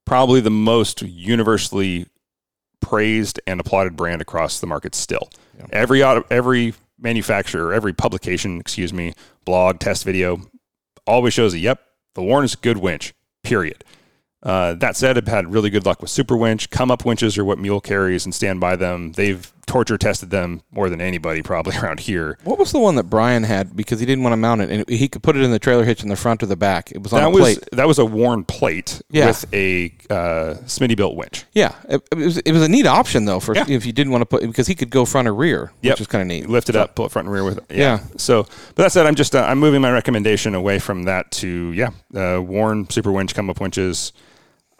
probably the most universally praised and applauded brand across the market still. Yeah. Every auto, every manufacturer, every publication, excuse me, blog, test video, always shows that, yep, the Warn is a good winch, period. Uh, that said, I've had really good luck with Super Winch. Come Up winches are what Mule carries and stand by them. They've torture tested them more than anybody probably around here. What was the one that Brian had because he didn't want to mount it, and he could put it in the trailer hitch in the front or the back? It was on that a was, plate. That was a Warn plate yeah. with a uh, Smittybilt winch. Yeah. It, it, was, it was a neat option, though, for yeah. if you didn't want to put it, because he could go front or rear, yep. which was kind of neat. Lift it so, up, pull it front and rear with it. Yeah. yeah. So, but that said, I'm just, uh, I'm moving my recommendation away from that to, yeah, uh, Warn, Super Winch, Come Up winches.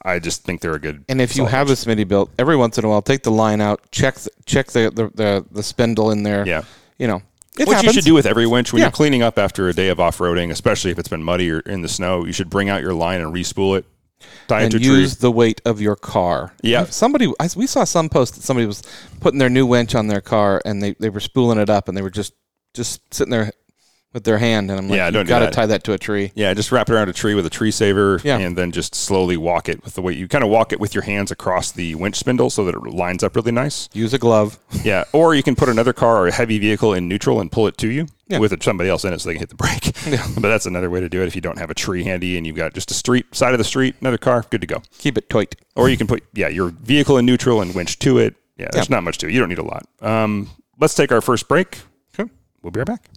I just think they're a good. And if you have winch. a Smittybilt, every once in a while, take the line out, check the, check the, the, the, the spindle in there. Yeah, you know, it which happens. You should do with every winch when yeah. you're cleaning up after a day of off-roading, especially if it's been muddy or in the snow. You should bring out your line and re-spool it. Tie and it to use tree. the weight of your car. Yeah, somebody I, we saw some post that somebody was putting their new winch on their car and they, they were spooling it up and they were just just sitting there. With their hand, and I'm like, yeah, you got to tie that to a tree. Yeah, just wrap it around a tree with a tree saver, yeah. and then just slowly walk it with the way you kind of walk it with your hands across the winch spindle so that it lines up really nice. Use a glove. Yeah, or you can put another car or a heavy vehicle in neutral and pull it to you yeah. with somebody else in it so they can hit the brake. Yeah. But that's another way to do it if you don't have a tree handy and you've got just a street, side of the street, another car, good to go. Keep it tight. Or you can put, yeah, your vehicle in neutral and winch to it. Yeah, there's yeah. not much to it. You don't need a lot. Um, let's take our first break. Okay. We'll be right back.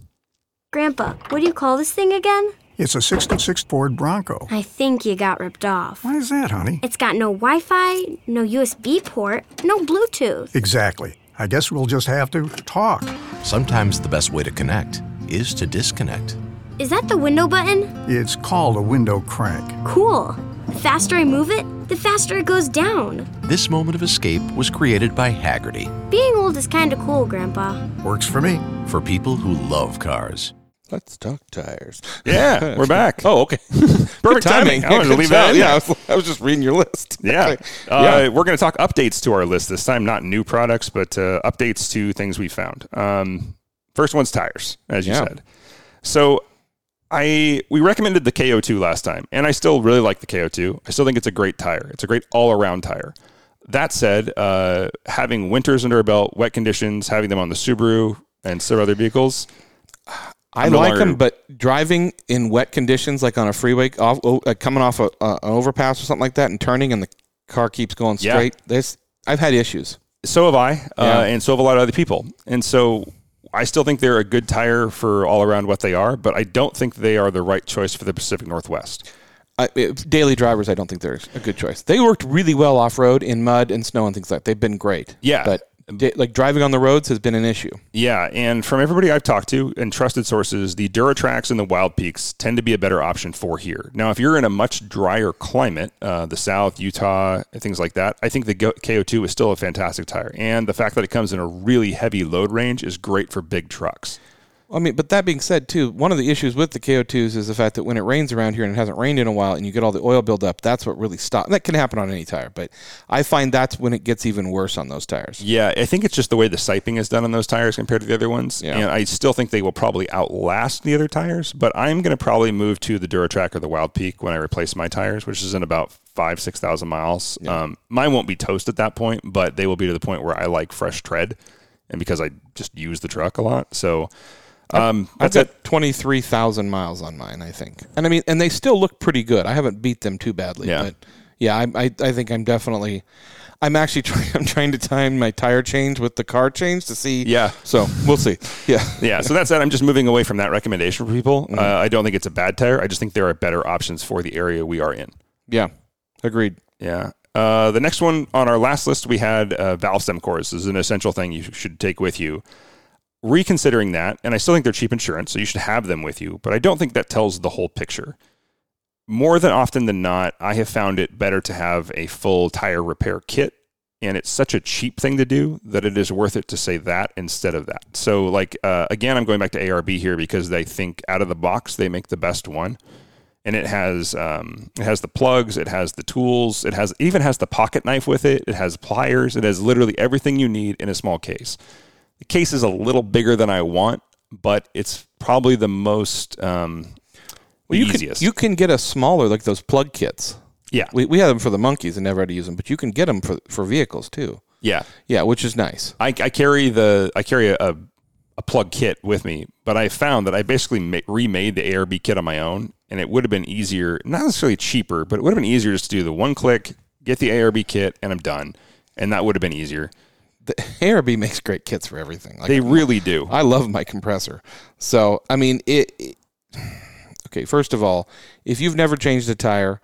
Grandpa, what do you call this thing again? It's a sixty-six Ford Bronco. I think you got ripped off. Why is that, honey? It's got no Wi-Fi, no U S B port, no Bluetooth. Exactly. I guess we'll just have to talk. Sometimes the best way to connect is to disconnect. Is that the window button? It's called a window crank. Cool. The faster I move it, the faster it goes down. This moment of escape was created by Haggerty. Being old is kind of cool, Grandpa. Works for me. For people who love cars. Let's talk tires. Yeah, we're back. Oh, okay. Perfect timing. timing. I wanted to leave that out. Yeah, I was, I was just reading your list. Yeah. Uh, yeah. We're going to talk updates to our list this time, not new products, but uh, updates to things we found. Um, first one's tires, as you yeah. said. So I we recommended the K O two last time, and I still really like the K O two. I still think it's a great tire. It's a great all-around tire. That said, uh, having winters under our belt, wet conditions, having them on the Subaru and several other vehicles, I no like longer... them, but driving in wet conditions, like on a freeway, off, uh, coming off a, uh, an overpass or something like that, and turning, and the car keeps going straight, yeah. This I've had issues. So have I, yeah. uh, and so have a lot of other people. And so... I still think they're a good tire for all around what they are, but I don't think they are the right choice for the Pacific Northwest. Uh, daily drivers, I don't think they're a good choice. They worked really well off-road in mud and snow and things like that. They've been great. Yeah. But da- like driving on the roads has been an issue. Yeah, and from everybody I've talked to and trusted sources, the Duratrax and the Wild Peaks tend to be a better option for here. Now, if you're in a much drier climate, uh, the South, Utah, things like that, I think the K O two is still a fantastic tire. And the fact that it comes in a really heavy load range is great for big trucks. I mean, but that being said, too, one of the issues with the K O twos is the fact that when it rains around here and it hasn't rained in a while and you get all the oil buildup, that's what really stops. That can happen on any tire, but I find that's when it gets even worse on those tires. Yeah, I think it's just the way the siping is done on those tires compared to the other ones, yeah. And I still think they will probably outlast the other tires, but I'm going to probably move to the Duratrack or the Wild Peak when I replace my tires, which is in about five, six thousand miles. Yeah. Um, mine won't be toast at that point, but they will be to the point where I like fresh tread, and because I just use the truck a lot, so... Um, I've got twenty-three thousand miles on mine, I think. And I mean, and they still look pretty good. I haven't beat them too badly. Yeah. But yeah, I, I, I think I'm definitely, I'm actually trying, I'm trying to time my tire change with the car change to see. Yeah. So we'll see. Yeah. Yeah. So that's that. I'm just moving away from that recommendation for people. Mm-hmm. Uh, I don't think it's a bad tire. I just think there are better options for the area we are in. Yeah. Agreed. Yeah. Uh, the next one on our last list, we had uh, valve stem cores. This is an essential thing you should take with you. Reconsidering that, and I still think they're cheap insurance, so you should have them with you, but I don't think that tells the whole picture. More than often than not, I have found it better to have a full tire repair kit, and it's such a cheap thing to do that it is worth it to say that instead of that. So, like, uh, again, I'm going back to A R B here because they think out of the box, they make the best one. And it has um, it has the plugs, it has the tools, it has it even has the pocket knife with it, it has pliers, it has literally everything you need in a small case. The case is a little bigger than I want, but it's probably the most um, well, you easiest. Can, you can get a smaller, like those plug kits. Yeah. We we had them for the monkeys and never had to use them, but you can get them for, for vehicles too. Yeah. Yeah, which is nice. I, I carry the I carry a a plug kit with me, but I found that I basically ma- remade the A R B kit on my own, and it would have been easier, not necessarily cheaper, but it would have been easier just to do the one click, get the A R B kit, and I'm done. And that would have been easier. The A R B makes great kits for everything. Like, they really do. I love my compressor. So, I mean, it, it... Okay, first of all, if you've never changed a tire,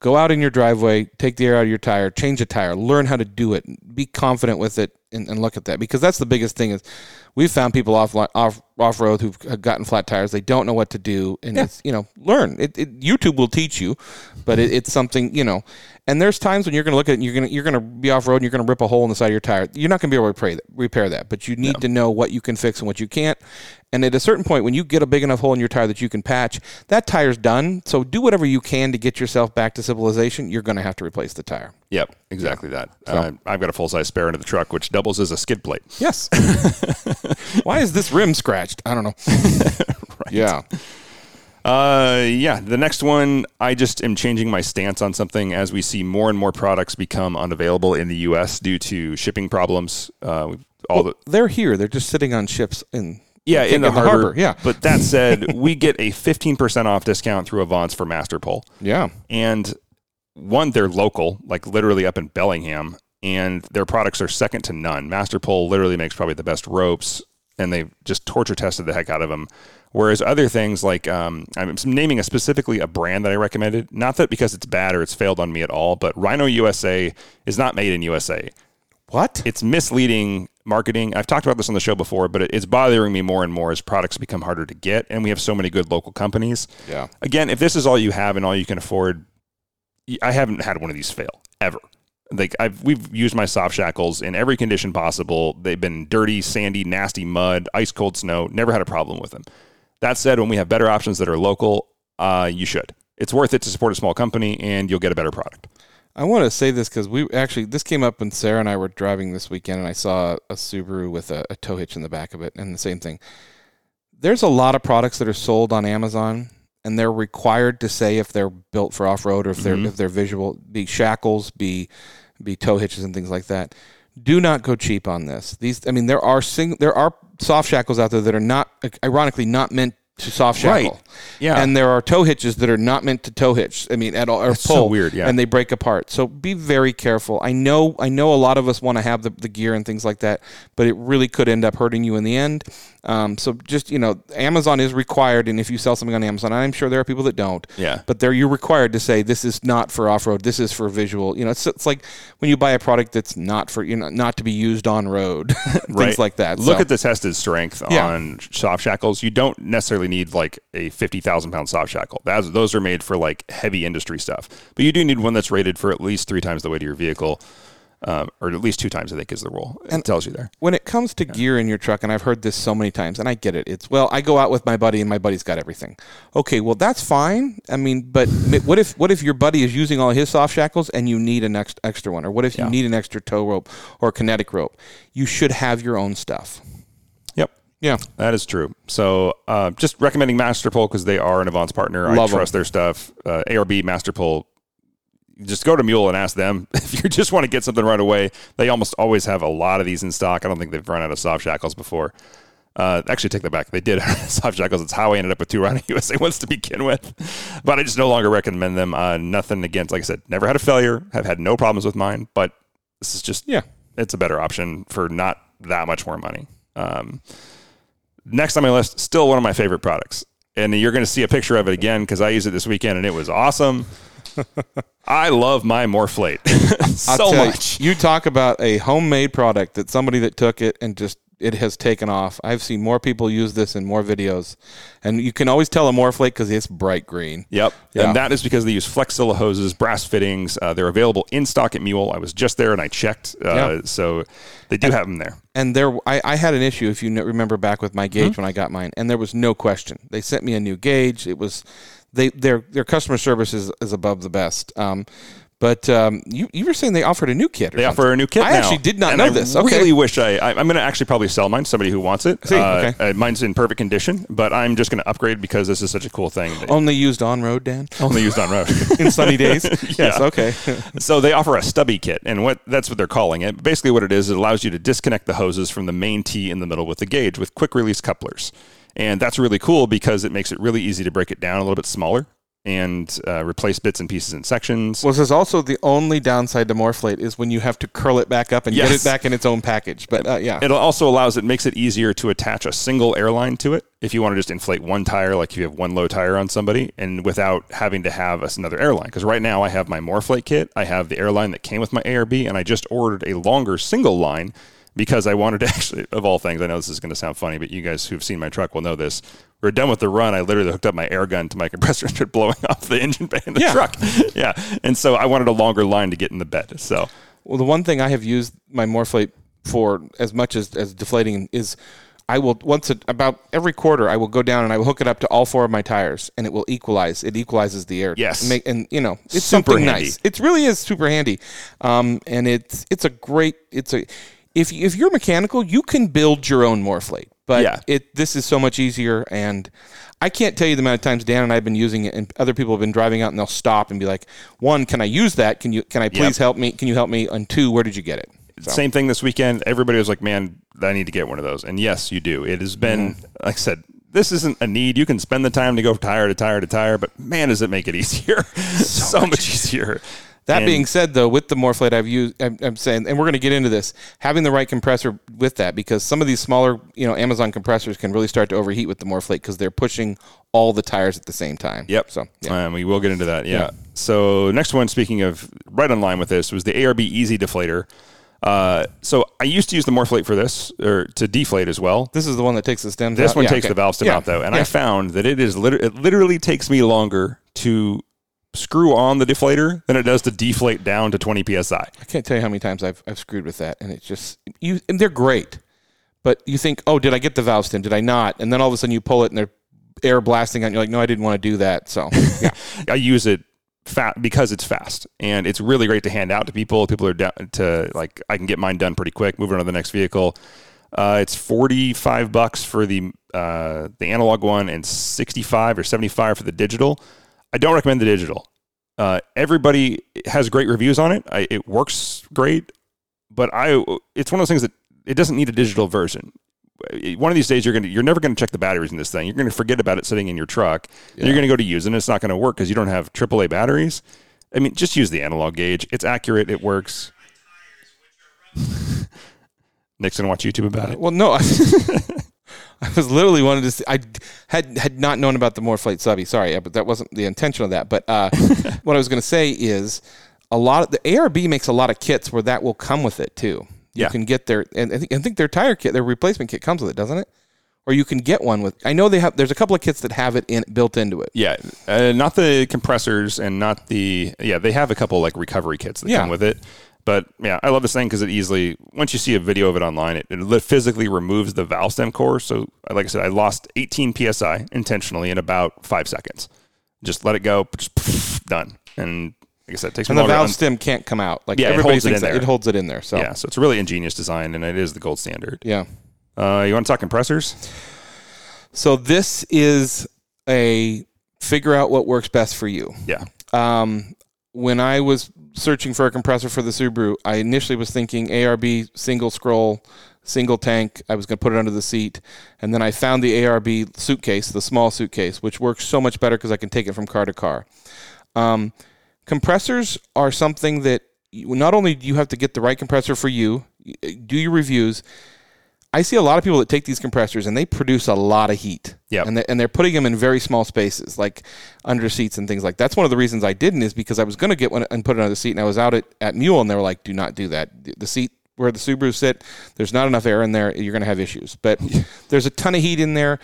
go out in your driveway, take the air out of your tire, change a tire, learn how to do it, be confident with it, and, and look at that. Because that's the biggest thing is we've found people off, off, off-road who've gotten flat tires. They don't know what to do. And, yeah. it's, you know, learn. It, it, YouTube will teach you, but it, it's something, you know... And there's times when you're going to look at it and you're going to you're going to be off road and you're going to rip a hole in the side of your tire. You're not going to be able to repair that, repair that, but you need no. to know what you can fix and what you can't. And at a certain point, when you get a big enough hole in your tire that you can patch, that tire's done. So do whatever you can to get yourself back to civilization. You're going to have to replace the tire. Yep, exactly yeah. that. So. Uh, I've got a full size spare under the truck, which doubles as a skid plate. Yes. Why is this rim scratched? I don't know. Right. Yeah. Uh, yeah, the next one, I just am changing my stance on something as we see more and more products become unavailable in the U S due to shipping problems. Uh, all well, the- They're here. They're just sitting on ships in, yeah, in the harbor. harbor. Yeah. But that said, we get a fifteen percent off discount through Avants for Masterpol. Yeah. And one, they're local, like literally up in Bellingham, and their products are second to none. Masterpol literally makes probably the best ropes, and they've just torture tested the heck out of them. Whereas other things like, um, I'm naming a specifically a brand that I recommended, not that because it's bad or it's failed on me at all, but Rhino U S A is not made in U S A. What? It's misleading marketing. I've talked about this on the show before, but it's bothering me more and more as products become harder to get, and we have so many good local companies. Yeah. Again, if this is all you have and all you can afford, I haven't had one of these fail ever. Like I've, we've used my soft shackles in every condition possible. They've been dirty, sandy, nasty mud, ice cold snow. Never had a problem with them. That said, when we have better options that are local, uh, you should. It's worth it to support a small company, and you'll get a better product. I want to say this because we actually, this came up when Sarah and I were driving this weekend, and I saw a Subaru with a, a tow hitch in the back of it, and the same thing. There's a lot of products that are sold on Amazon, and they're required to say if they're built for off-road or if they're mm-hmm. if they're visual, be shackles, be be tow hitches and things like that. Do not go cheap on this. These, I mean, there are sing, there are soft shackles out there that are not, ironically, not meant to soft shackle. Right. Yeah. And there are tow hitches that are not meant to tow hitch. I mean, at all. Or that's pull, so weird. Yeah. And they break apart. So be very careful. I know, I know a lot of us want to have the, the gear and things like that, but it really could end up hurting you in the end. Um, so just, you know, Amazon is required. And if you sell something on Amazon, I'm sure there are people that don't, yeah, but there, you're required to say, this is not for off-road. This is for visual. You know, it's, it's like when you buy a product that's not for, you know, not to be used on road, things right. like that. Look so. At the tested strength yeah. on soft shackles. You don't necessarily need like a fifty thousand pound soft shackle. That's, those are made for like heavy industry stuff, but you do need one that's rated for at least three times the weight of your vehicle. Um, or at least two times, I think, is the rule. It and tells you there. When it comes to yeah. gear in your truck, and I've heard this so many times, and I get it. It's, well, I go out with my buddy, and my buddy's got everything. Okay, well, that's fine. I mean, but what if what if your buddy is using all his soft shackles, and you need an ex- extra one? Or what if you yeah. need an extra tow rope or kinetic rope? You should have your own stuff. Yep. Yeah. That is true. So uh, just recommending Masterpol because they are an Avants partner. Love I trust them. Their stuff. Uh, A R B, Masterpol. Just go to Mule and ask them if you just want to get something right away. They almost always have a lot of these in stock. I don't think they've run out of soft shackles before. Uh, actually, take that back. They did soft shackles. It's how I ended up with two Round U S A ones to begin with. But I just no longer recommend them. Uh, nothing against, like I said, never had a failure. Have had no problems with mine. But this is just, yeah, it's a better option for not that much more money. Um, next on my list, still one of my favorite products. And you're going to see a picture of it again because I used it this weekend and it was awesome. I love my Morphlate so much. You, you talk about a homemade product that somebody that took it and just it has taken off. I've seen more people use this in more videos, and you can always tell a Morphlate because it's bright green. Yep, yeah. And that is because they use Flexilla hoses, brass fittings. Uh, they're available in stock at Mule. I was just there and I checked, uh, yep. so they do and, have them there. And there, I, I had an issue if you remember back with my gauge mm-hmm. when I got mine, and there was no question. They sent me a new gauge. It was. They their their customer service is, is above the best. Um, but um, you you were saying they offered a new kit. Or they something. offer a new kit. I now. actually did not and know I this. I really okay. wish I, I I'm going to actually probably sell mine to somebody who wants it. See, uh, okay. Mine's in perfect condition, but I'm just going to upgrade because this is such a cool thing. Only used on road, Dan. Only used on road in sunny days. Yes. Yeah. Okay. So they offer a stubby kit, and what that's what they're calling it. Basically, what it is, it allows you to disconnect the hoses from the main T in the middle with the gauge with quick release couplers. And that's really cool because it makes it really easy to break it down a little bit smaller and uh, replace bits and pieces and sections. Well, this is also the only downside to Morphlate is when you have to curl it back up and yes. get it back in its own package. But uh, yeah, it also allows it makes it easier to attach a single airline to it if you want to just inflate one tire, like if you have one low tire on somebody, and without having to have another airline. Because right now I have my Morphlate kit, I have the airline that came with my A R B, and I just ordered a longer single line. Because I wanted to actually, of all things, I know this is going to sound funny, but you guys who've seen my truck will know this. We're done with the run. I literally hooked up my air gun to my compressor and started blowing off the engine bay in the yeah. truck. Yeah. And so I wanted a longer line to get in the bed. So, well, the one thing I have used my Morphlate for as much as, as deflating is I will, once a, about every quarter, I will go down and I will hook it up to all four of my tires and it will equalize. It equalizes the air. Yes. Make, and, you know, it's super something handy. Nice. It really is super handy. Um, and it's, it's a great, it's a, If if you're mechanical, you can build your own Morphlate, but yeah. it this is so much easier, and I can't tell you the amount of times Dan and I have been using it, and other people have been driving out, and they'll stop and be like, one, can I use that? Can you? Can I please yep. help me? Can you help me? And two, where did you get it? So. Same thing this weekend. Everybody was like, man, I need to get one of those, and yes, you do. It has been, mm-hmm. like I said, this isn't a need. You can spend the time to go tire to tire to tire, but man, does it make it easier. so, so much easier. That and being said, though, with the Morphlate I've used, I'm, I'm saying, and we're going to get into this, having the right compressor with that, because some of these smaller, you know, Amazon compressors can really start to overheat with the Morphlate because they're pushing all the tires at the same time. Yep. So yeah. um, we will get into that. Yeah. yeah. So next one, speaking of right in line with this, was the A R B Easy Deflator. Uh, so I used to use the Morphlate for this, or to deflate as well. This is the one that takes the stems this out? This one yeah, takes okay. the valve stem yeah. out, though. And yeah. I found that it is liter- it literally takes me longer to screw on the deflator than it does to deflate down to twenty P S I. I can't tell you how many times I've I've screwed with that. And it's just, you, and they're great. But you think, oh, did I get the valve stem? Did I not? And then all of a sudden you pull it and they're air blasting on you. You're like, no, I didn't want to do that. So yeah. I use it. Fat because it's fast and it's really great to hand out to people. People are down to like, I can get mine done pretty quick, move on to the next vehicle. Uh, it's forty-five bucks for the, uh, the analog one and sixty-five or seventy-five for the digital. I don't recommend the digital. Uh, everybody has great reviews on it. I, it works great, but I, it's one of those things that it doesn't need a digital version. One of these days, you're going to, you're never going to check the batteries in this thing. You're going to forget about it sitting in your truck. Yeah. And you're going to go to use it, and it's not going to work because you don't have triple A batteries. I mean, just use the analog gauge. It's accurate. It works. Nick's going to watch YouTube about it. Well, no. I, I was literally wanted to see. I had had not known about the Morphlate Subby. Sorry, but that wasn't the intention of that. But uh, what I was going to say is a lot of the A R B makes a lot of kits where that will come with it, too. You yeah. can get their, and I think, I think their tire kit, their replacement kit comes with it, doesn't it? Or you can get one with, I know they have, there's a couple of kits that have it in built into it. Yeah. Uh, not the compressors and not the, yeah, they have a couple like recovery kits that yeah. come with it. But yeah, I love this thing because it easily, once you see a video of it online, it, it physically removes the valve stem core. So like I said, I lost eighteen P S I intentionally in about five seconds. Just let it go, just done. And I guess that takes and the valve stem can't come out. Like yeah, everybody it holds it in there. It holds it in there. So yeah, so it's a really ingenious design, and it is the gold standard. Yeah. Uh, you want to talk compressors? So this is a figure out what works best for you. Yeah. Um, when I was searching for a compressor for the Subaru, I initially was thinking A R B single scroll, single tank. I was going to put it under the seat, and then I found the A R B suitcase, the small suitcase, which works so much better because I can take it from car to car. Um. Compressors are something that you, not only do you have to get the right compressor for you, do your reviews. I see a lot of people that take these compressors and they produce a lot of heat. Yeah, and, they, and they're putting them in very small spaces, like under seats and things like that. That's one of the reasons I didn't is because I was going to get one and put it under the seat, and I was out at, at Mule, and they were like, do not do that. The seat where the Subaru sit, there's not enough air in there. You're going to have issues. But there's a ton of heat in there.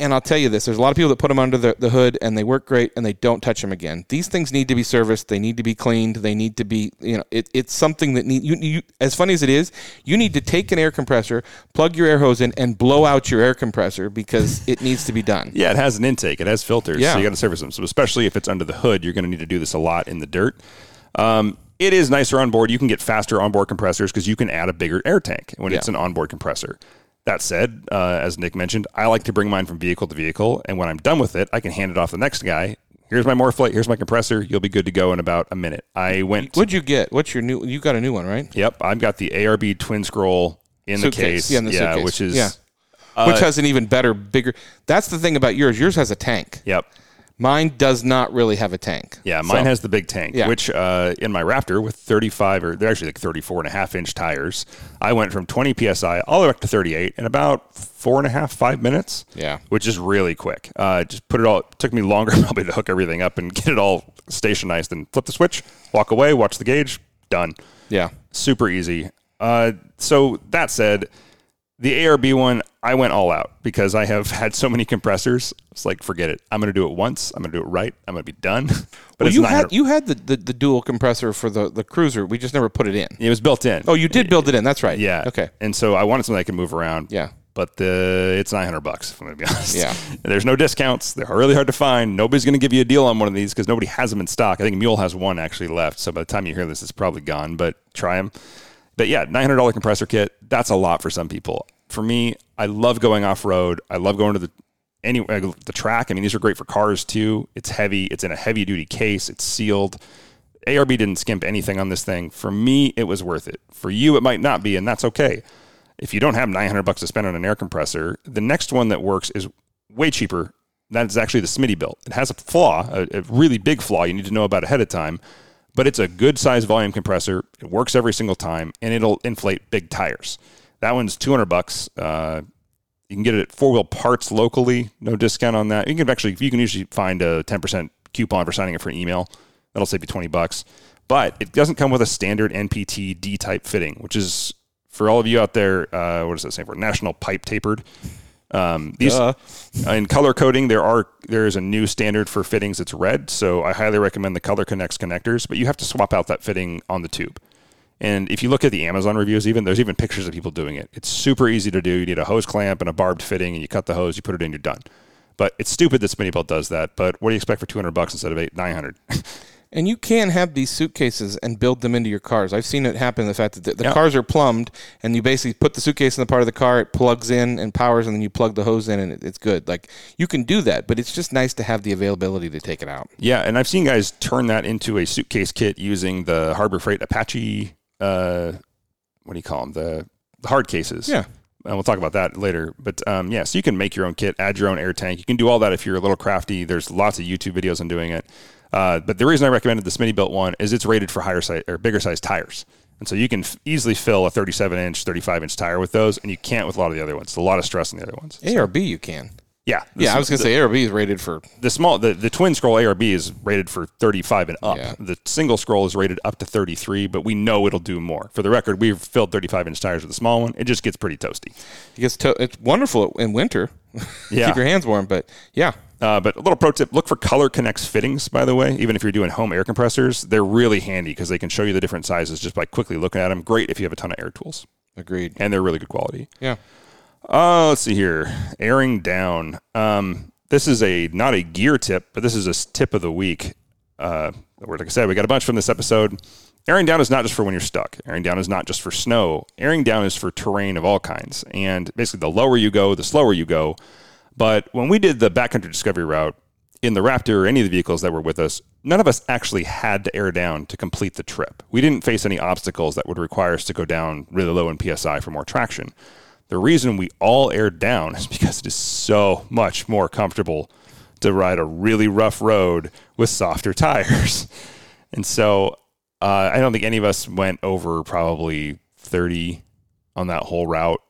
And I'll tell you this, there's a lot of people that put them under the, the hood and they work great and they don't touch them again. These things need to be serviced. They need to be cleaned. They need to be, you know, it, it's something that need you, you, as funny as it is, you need to take an air compressor, plug your air hose in and blow out your air compressor because it needs to be done. Yeah. It has an intake. It has filters. Yeah. So you got to service them. So especially if it's under the hood, you're going to need to do this a lot in the dirt. Um, it is nicer on board. You can get faster onboard compressors because you can add a bigger air tank when yeah. it's an onboard compressor. That said, uh, as Nick mentioned, I like to bring mine from vehicle to vehicle, and when I'm done with it, I can hand it off to the next guy. Here's my Morphlate. Here's my compressor. You'll be good to go in about a minute. I went. What'd you get? What's your new? You got a new one, right? Yep, I've got the A R B twin scroll in suitcase. the case. Yeah, in the yeah suitcase. which is yeah. Uh, which has an even better, bigger. That's the thing about yours. Yours has a tank. Yep. Mine does not really have a tank. Yeah, mine so, has the big tank, yeah. which uh, in my Raptor with thirty-five, or they're actually like thirty-four and a half inch tires, I went from twenty P S I all the way up to thirty-eight in about four and a half, five minutes, Yeah, which is really quick. Uh, just put it all, it took me longer probably to hook everything up and get it all stationized and flip the switch, walk away, watch the gauge, done. Yeah. Super easy. Uh, so that said, the A R B one, I went all out because I have had so many compressors. It's like, forget it. I'm going to do it once. I'm going to do it right. I'm going to be done. But well, it's you, not had, gonna... you had the, the, the dual compressor for the, the Cruiser. We just never put it in. It was built in. Oh, you did build it in. That's right. Yeah. Okay. And so I wanted something I could move around. Yeah. But the, it's nine hundred bucks, if I'm going to be honest. Yeah. There's no discounts. They're really hard to find. Nobody's going to give you a deal on one of these because nobody has them in stock. I think Mule has one actually left. So by the time you hear this, it's probably gone. But try them. But yeah, nine hundred dollars compressor kit, that's a lot for some people. For me, I love going off-road. I love going to the any, the track. I mean, these are great for cars, too. It's heavy. It's in a heavy-duty case. It's sealed. A R B didn't skimp anything on this thing. For me, it was worth it. For you, it might not be, and that's okay. If you don't have nine hundred bucks to spend on an air compressor, the next one that works is way cheaper. That's actually the Smittybilt. It has a flaw, a, a really big flaw you need to know about ahead of time. But it's a good size volume compressor. It works every single time, and it'll inflate big tires. That one's two hundred bucks. Uh, you can get it at Four Wheel Parts locally. No discount on that. You can actually, you can usually find a ten percent coupon for signing up for an email. That'll save you twenty bucks. But it doesn't come with a standard N P T D-type fitting, which is, for all of you out there, uh, what does that say for? National Pipe Tapered. Um, these uh. In color coding, there are there is a new standard for fittings. It's red, so I highly recommend the Color Connects connectors, but you have to swap out that fitting on the tube. And if you look at the Amazon reviews, even there's even pictures of people doing it. It's super easy to do. You need a hose clamp and a barbed fitting, and you cut the hose, you put it in, you're done. But it's stupid that Smittybilt does that. But what do you expect for two hundred bucks instead of eight, nine hundred? And you can have these suitcases and build them into your cars. I've seen it happen, the fact that the, the yeah. cars are plumbed, and you basically put the suitcase in the part of the car, it plugs in and powers, and then you plug the hose in, and it, it's good. Like, you can do that, but it's just nice to have the availability to take it out. Yeah, and I've seen guys turn that into a suitcase kit using the Harbor Freight Apache, uh, what do you call them, the, the hard cases. Yeah. And we'll talk about that later. But, um, yeah, so you can make your own kit, add your own air tank. You can do all that if you're a little crafty. There's lots of YouTube videos on doing it. Uh, but the reason I recommended the Smittybilt one is it's rated for higher size or bigger size tires, and so you can f- easily fill a thirty-seven inch, thirty-five inch tire with those, and you can't with a lot of the other ones. It's a lot of stress on the other ones. A R B, you can. Yeah, this, yeah. I was gonna the, say A R B is rated for the small. The, the twin scroll A R B is rated for thirty-five and up. Yeah. The single scroll is rated up to thirty-three, but we know it'll do more. For the record, we've filled thirty-five inch tires with a small one. It just gets pretty toasty. It gets to- it's wonderful in winter. Yeah. Keep your hands warm, but yeah. Uh, but a little pro tip, look for Color Connects fittings, by the way. Even if you're doing home air compressors, they're really handy because they can show you the different sizes just by quickly looking at them. Great if you have a ton of air tools. Agreed. And they're really good quality. Yeah. Uh, let's see here. Airing down. Um, this is a not a gear tip, but this is a tip of the week. Uh, like I said, we got a bunch from this episode. Airing down is not just for when you're stuck. Airing down is not just for snow. Airing down is for terrain of all kinds. And basically, the lower you go, the slower you go. But when we did the Backcountry Discovery route in the Raptor or any of the vehicles that were with us, none of us actually had to air down to complete the trip. We didn't face any obstacles that would require us to go down really low in P S I for more traction. The reason we all aired down is because it is so much more comfortable to ride a really rough road with softer tires. And so uh, I don't think any of us went over probably thirty on that whole route.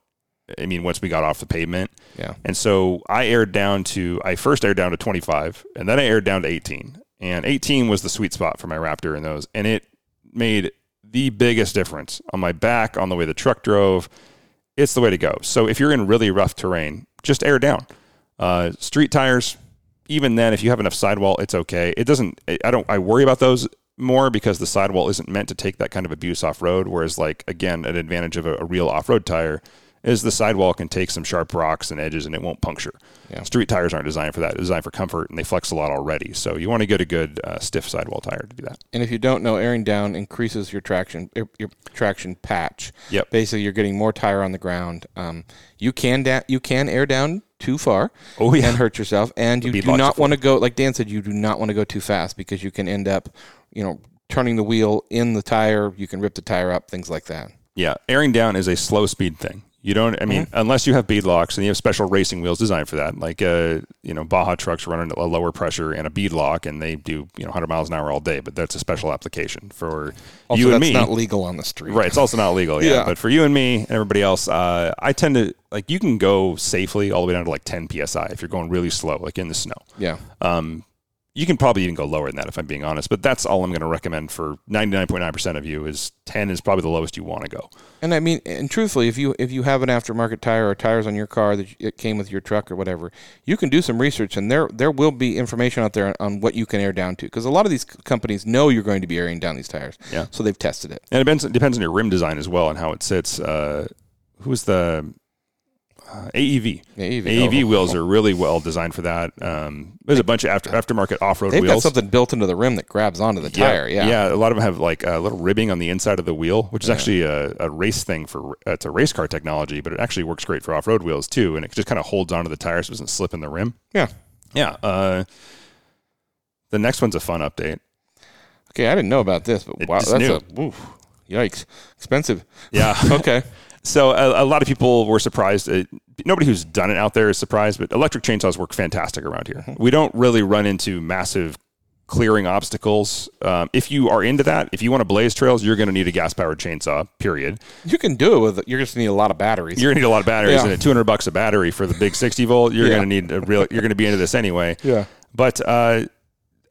I mean, once we got off the pavement. Yeah. And so I aired down to, I first aired down to twenty-five, and then I aired down to eighteen. And eighteen was the sweet spot for my Raptor in those. And it made the biggest difference on my back, on the way the truck drove. It's the way to go. So if you're in really rough terrain, just air down. Uh, street tires, even then, if you have enough sidewall, it's okay. It doesn't, I don't, I worry about those more because the sidewall isn't meant to take that kind of abuse off road. Whereas, like, again, an advantage of a, a real off road tire is the sidewall can take some sharp rocks and edges and it won't puncture. Yeah. Street tires aren't designed for that. They're designed for comfort, and they flex a lot already. So you want to get a good uh, stiff sidewall tire to do that. And if you don't know, airing down increases your traction your traction patch. Yep. Basically, you're getting more tire on the ground. Um, you can da- you can air down too far oh, yeah. and hurt yourself. And you do not want to go, like Dan said, you do not want to go too fast because you can end up, you know, turning the wheel in the tire. You can rip the tire up, things like that. Yeah, airing down is a slow speed thing. You don't, I mean, mm-hmm. unless you have beadlocks and you have special racing wheels designed for that, like, uh, you know, Baja trucks run at a lower pressure and a beadlock and they do, you know, one hundred miles an hour all day, but that's a special application for also, you and me. It's not legal on the street. Right. It's also not legal. Yeah. yeah. But for you and me and everybody else, uh, I tend to, like, you can go safely all the way down to like ten P S I if you're going really slow, like in the snow. Yeah. Um, you can probably even go lower than that if I'm being honest, but that's all I'm going to recommend for ninety-nine point nine percent of you is ten is probably the lowest you want to go. And I mean, and truthfully, if you if you have an aftermarket tire or tires on your car that it came with your truck or whatever, you can do some research and there there will be information out there on what you can air down to because a lot of these companies know you're going to be airing down these tires. Yeah. So they've tested it. And it depends, it depends on your rim design as well and how it sits. Uh, who's the... Uh, A E V. A E V, A E V oh, wheels oh. are really well designed for that. Um, there's a bunch of after, aftermarket off-road They've wheels. They've got something built into the rim that grabs onto the yeah. tire. Yeah, yeah. A lot of them have like a little ribbing on the inside of the wheel, which is yeah. actually a, a race thing for uh, it's a race car technology, but it actually works great for off-road wheels too, and it just kind of holds onto the tire so it doesn't slip in the rim. Yeah, yeah. Uh, the next one's a fun update. Okay, I didn't know about this, but it, wow, that's new. a oof, yikes, expensive. Yeah. Okay. So a, a lot of people were surprised. It, nobody who's done it out there is surprised, but electric chainsaws work fantastic around here. Mm-hmm. We don't really run into massive clearing obstacles. Um, if you are into that, if you want to blaze trails, you're going to need a gas-powered chainsaw, period. You can do it with it. You're just going to need a lot of batteries. You're going to need a lot of batteries, yeah. and at two hundred bucks a battery for the big sixty-volt, you're yeah. going to need a real. You're going to be into this anyway. Yeah. But uh,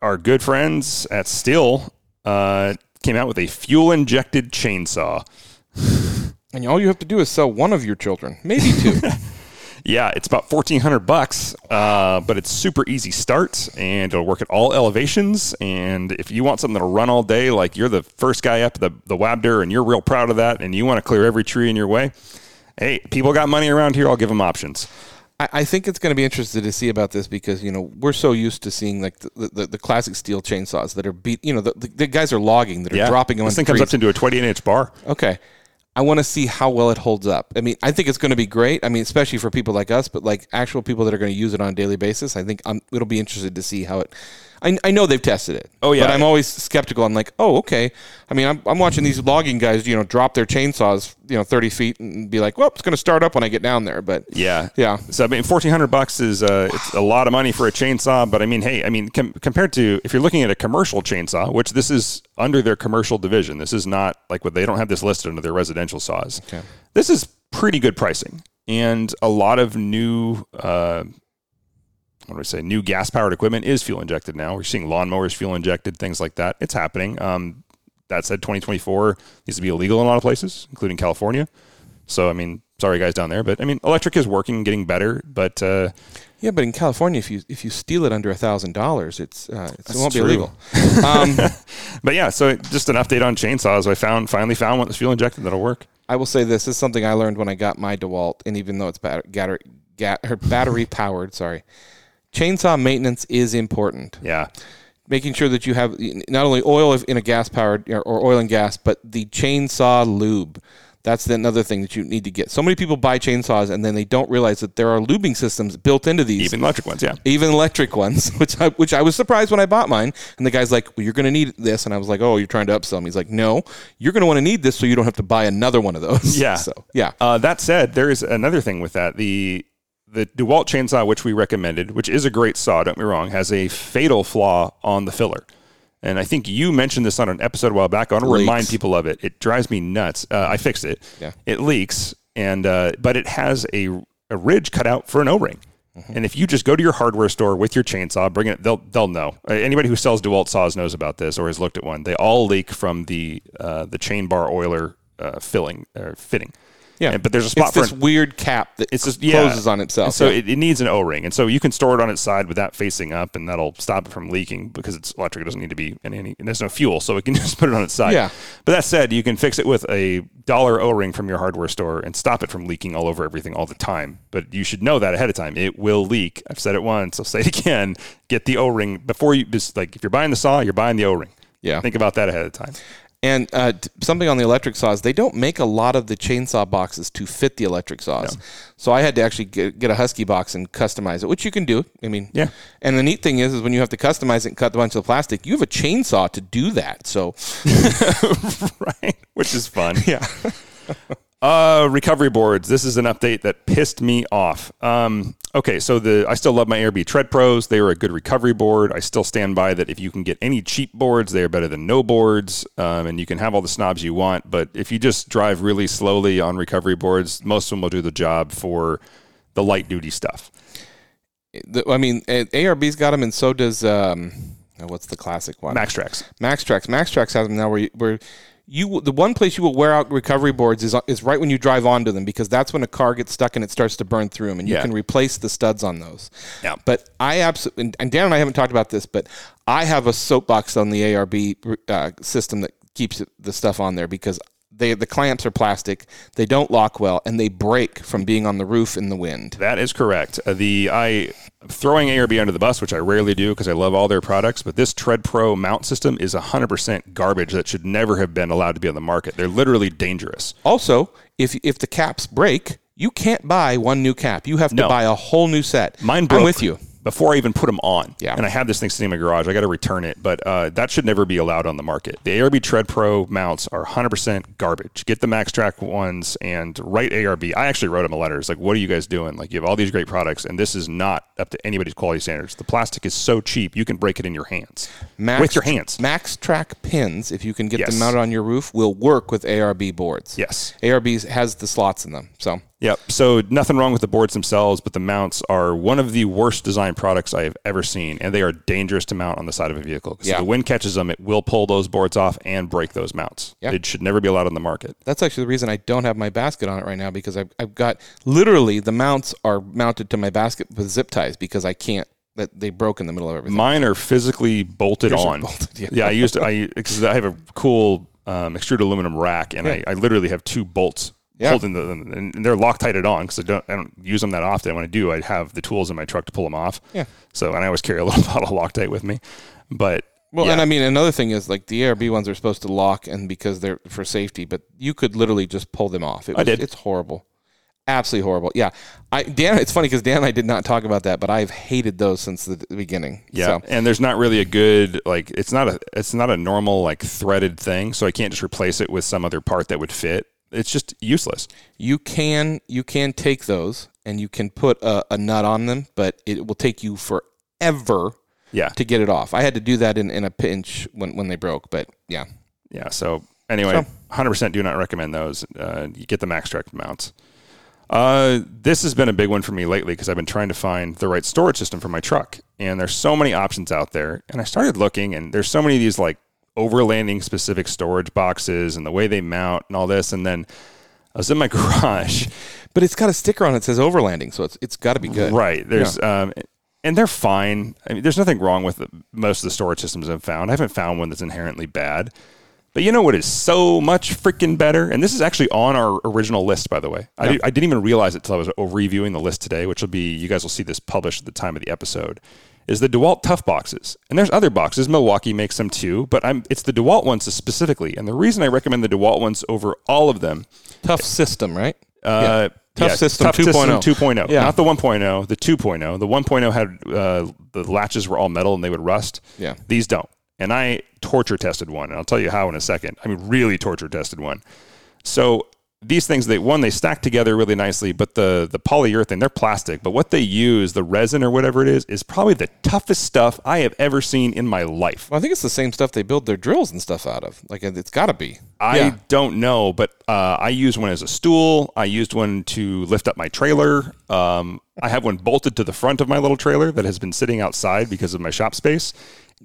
our good friends at Stihl... Uh, came out with a fuel-injected chainsaw. And all you have to do is sell one of your children, maybe two. Yeah, it's about fourteen hundred bucks, uh, but it's super easy start, and it'll work at all elevations. And if you want something that'll run all day, like you're the first guy up the, the Wabder, and you're real proud of that, and you want to clear every tree in your way, hey, people got money around here, I'll give them options. I, I think it's going to be interesting to see about this because, you know, we're so used to seeing, like, the, the, the classic steel chainsaws that are beat, you know, the, the, the guys are logging, that are yeah. dropping them on trees. This thing comes up into a twenty-eight inch bar. Okay. I want to see how well it holds up. I mean, I think it's going to be great. I mean, especially for people like us, but like actual people that are going to use it on a daily basis. I think I'm, it'll be interested to see how it. I, I know they've tested it. Oh yeah, but I'm always skeptical. I'm like, oh okay. I mean, I'm I'm watching these logging guys, you know, drop their chainsaws, you know, thirty feet, and be like, well, it's going to start up when I get down there. But yeah, yeah. So I mean, fourteen hundred bucks is uh, it's a lot of money for a chainsaw. But I mean, hey, I mean, com- compared to if you're looking at a commercial chainsaw, which this is under their commercial division, this is not like what they don't have this listed under their residential saws. Okay. This is pretty good pricing, and a lot of new. Uh, What do we say? New gas-powered equipment is fuel-injected now. We're seeing lawnmowers fuel-injected, things like that. It's happening. Um, that said, twenty twenty-four needs to be illegal in a lot of places, including California. So, I mean, sorry guys down there, but I mean, electric is working, getting better, but uh, yeah. But in California, if you if you steal it under a thousand dollars, it's uh, it won't true. be illegal. um, but yeah, so just an update on chainsaws. I found finally found one that's fuel-injected that'll work. I will say this, this is something I learned when I got my DeWalt, and even though it's battery battery powered, sorry. Chainsaw maintenance is important. Yeah. Making sure that you have not only oil in a gas-powered or oil and gas, but the chainsaw lube. That's another thing that you need to get. So many people buy chainsaws, and then they don't realize that there are lubing systems built into these. Even electric ones, yeah. Even electric ones, which I, which I was surprised when I bought mine. And the guy's like, well, you're going to need this. And I was like, oh, you're trying to upsell me. He's like, no, you're going to want to need this so you don't have to buy another one of those. Yeah. So, yeah. Uh, that said, there is another thing with that. The... The DeWalt chainsaw, which we recommended, which is a great saw, don't get me wrong, has a fatal flaw on the filler. And I think you mentioned this on an episode a while back. I want to leaks. remind people of it. It drives me nuts. Uh, I fixed it. Yeah. It leaks, and uh, but it has a, a ridge cut out for an O-ring. Mm-hmm. And if you just go to your hardware store with your chainsaw, bring it, they'll they'll know. Anybody who sells DeWalt saws knows about this or has looked at one. They all leak from the uh, the chain bar oiler uh, filling or fitting. Yeah, and, but there's a spot it's for this an, weird cap that it's just, closes yeah. on itself. And so yeah. it, it needs an O-ring, and so you can store it on its side with that facing up, and that'll stop it from leaking because it's electric. It doesn't need to be in any, and there's no fuel, so it can just put it on its side. Yeah. But that said, you can fix it with a dollar O-ring from your hardware store and stop it from leaking all over everything all the time. But you should know that ahead of time. It will leak. I've said it once. I'll say it again. Get the O-ring before you just like if you're buying the saw, you're buying the O-ring. Yeah. Think about that ahead of time. And uh, something on the electric saws, they don't make a lot of the chainsaw boxes to fit the electric saws. No. So I had to actually get, get a Husky box and customize it, which you can do. I mean, yeah. And the neat thing is, is when you have to customize it and cut a bunch of the plastic, you have a chainsaw to do that. So, right, which is fun. Yeah. uh, recovery boards. This is an update that pissed me off. Um, okay, so the I still love my A R B Tread Pros. They were a good recovery board. I still stand by that. If you can get any cheap boards, they are better than no boards, um, and you can have all the snobs you want. But if you just drive really slowly on recovery boards, most of them will do the job for the light-duty stuff. The, I mean, A R B's got them, and so does, um, what's the classic one? Maxtrax. Maxtrax. Maxtrax has them now where you, where you the one place you will wear out recovery boards is is right when you drive onto them, because that's when a car gets stuck and it starts to burn through them, and you yeah. can replace the studs on those. Yeah. But I absolutely, and Dan and I haven't talked about this, but I have a soapbox on the A R B uh, system that keeps the stuff on there because they the clamps are plastic, they don't lock well, and they break from being on the roof in the wind. That is correct. Uh, the I throwing A R B under the bus, which I rarely do because I love all their products, but this Tread Pro mount system is one hundred percent garbage that should never have been allowed to be on the market. They're literally dangerous. Also, if if the caps break, you can't buy one new cap. You have to no. buy a whole new set. Mine broke. I'm with you. Before I even put them on, yeah. and I have this thing sitting in my garage, I got to return it, but uh, that should never be allowed on the market. The A R B Tread Pro mounts are one hundred percent garbage. Get the MaxTrax ones and write A R B. I actually wrote them a letter. It's like, what are you guys doing? Like, you have all these great products, and this is not up to anybody's quality standards. The plastic is so cheap, you can break it in your hands. Max, with your hands. MaxTrax pins, if you can get yes. them mounted on your roof, will work with A R B boards. Yes. A R B has the slots in them, so... Yep. So nothing wrong with the boards themselves, but the mounts are one of the worst design products I have ever seen, and they are dangerous to mount on the side of a vehicle. Because yeah. if the wind catches them, it will pull those boards off and break those mounts. Yeah. It should never be allowed on the market. That's actually the reason I don't have my basket on it right now, because I've, I've got literally the mounts are mounted to my basket with zip ties because I can't. That they broke in the middle of everything. Mine are physically bolted Yours on. Bolted, yeah. yeah, I used to, I because I have a cool um, extruded aluminum rack, and yeah. I, I literally have two bolts yeah. holding them, and they're Loctited on because I don't I don't use them that often. When I do, I have the tools in my truck to pull them off. Yeah. So and I always carry a little bottle of Loctite with me. But well, yeah. and I mean another thing is like the A R B ones are supposed to lock, and because they're for safety, but you could literally just pull them off. It was, I did. It's horrible. Absolutely horrible. Yeah. I Dan, it's funny because Dan and I did not talk about that, but I've hated those since the beginning. Yeah. So. And there's not really a good, like, it's not a it's not a normal, like, threaded thing, so I can't just replace it with some other part that would fit. It's just useless. You can you can take those and you can put a, a nut on them, but it will take you forever yeah. to get it off. I had to do that in, in a pinch when, when they broke, but yeah. Yeah. So anyway, so. one hundred percent do not recommend those. Uh, you get the MaxTrax mounts. Uh, this has been a big one for me lately because I've been trying to find the right storage system for my truck, and there's so many options out there. And I started looking, and there's so many of these like overlanding specific storage boxes and the way they mount and all this. And then I was in my garage, but it's got a sticker on it that says overlanding, so it's it's got to be good, right? There's yeah. um, and they're fine. I mean, there's nothing wrong with the, most of the storage systems I've found. I haven't found one that's inherently bad. But you know what is so much freaking better? And this is actually on our original list, by the way. I, yep. I didn't even realize it until I was reviewing the list today, which will be, you guys will see this published at the time of the episode, is the DeWalt Tough Boxes. And there's other boxes. Milwaukee makes them too, but I'm, it's the DeWalt ones specifically. And the reason I recommend the DeWalt ones over all of them. Tough system, right? Uh, yeah. Tough yeah, system tough 2.0. System 2.0. Yeah. Not the one point oh, the two point oh. The one point oh had uh, the latches were all metal and they would rust. Yeah. These don't. And I torture tested one, and I'll tell you how in a second. I mean, really torture tested one. So these things, they one, they stack together really nicely, but the the polyurethane, they're plastic, but what they use, the resin or whatever it is, is probably the toughest stuff I have ever seen in my life. Well, I think it's the same stuff they build their drills and stuff out of. Like, it's got to be. I yeah. don't know, but uh, I used one as a stool. I used one to lift up my trailer. Um, I have one bolted to the front of my little trailer that has been sitting outside because of my shop space.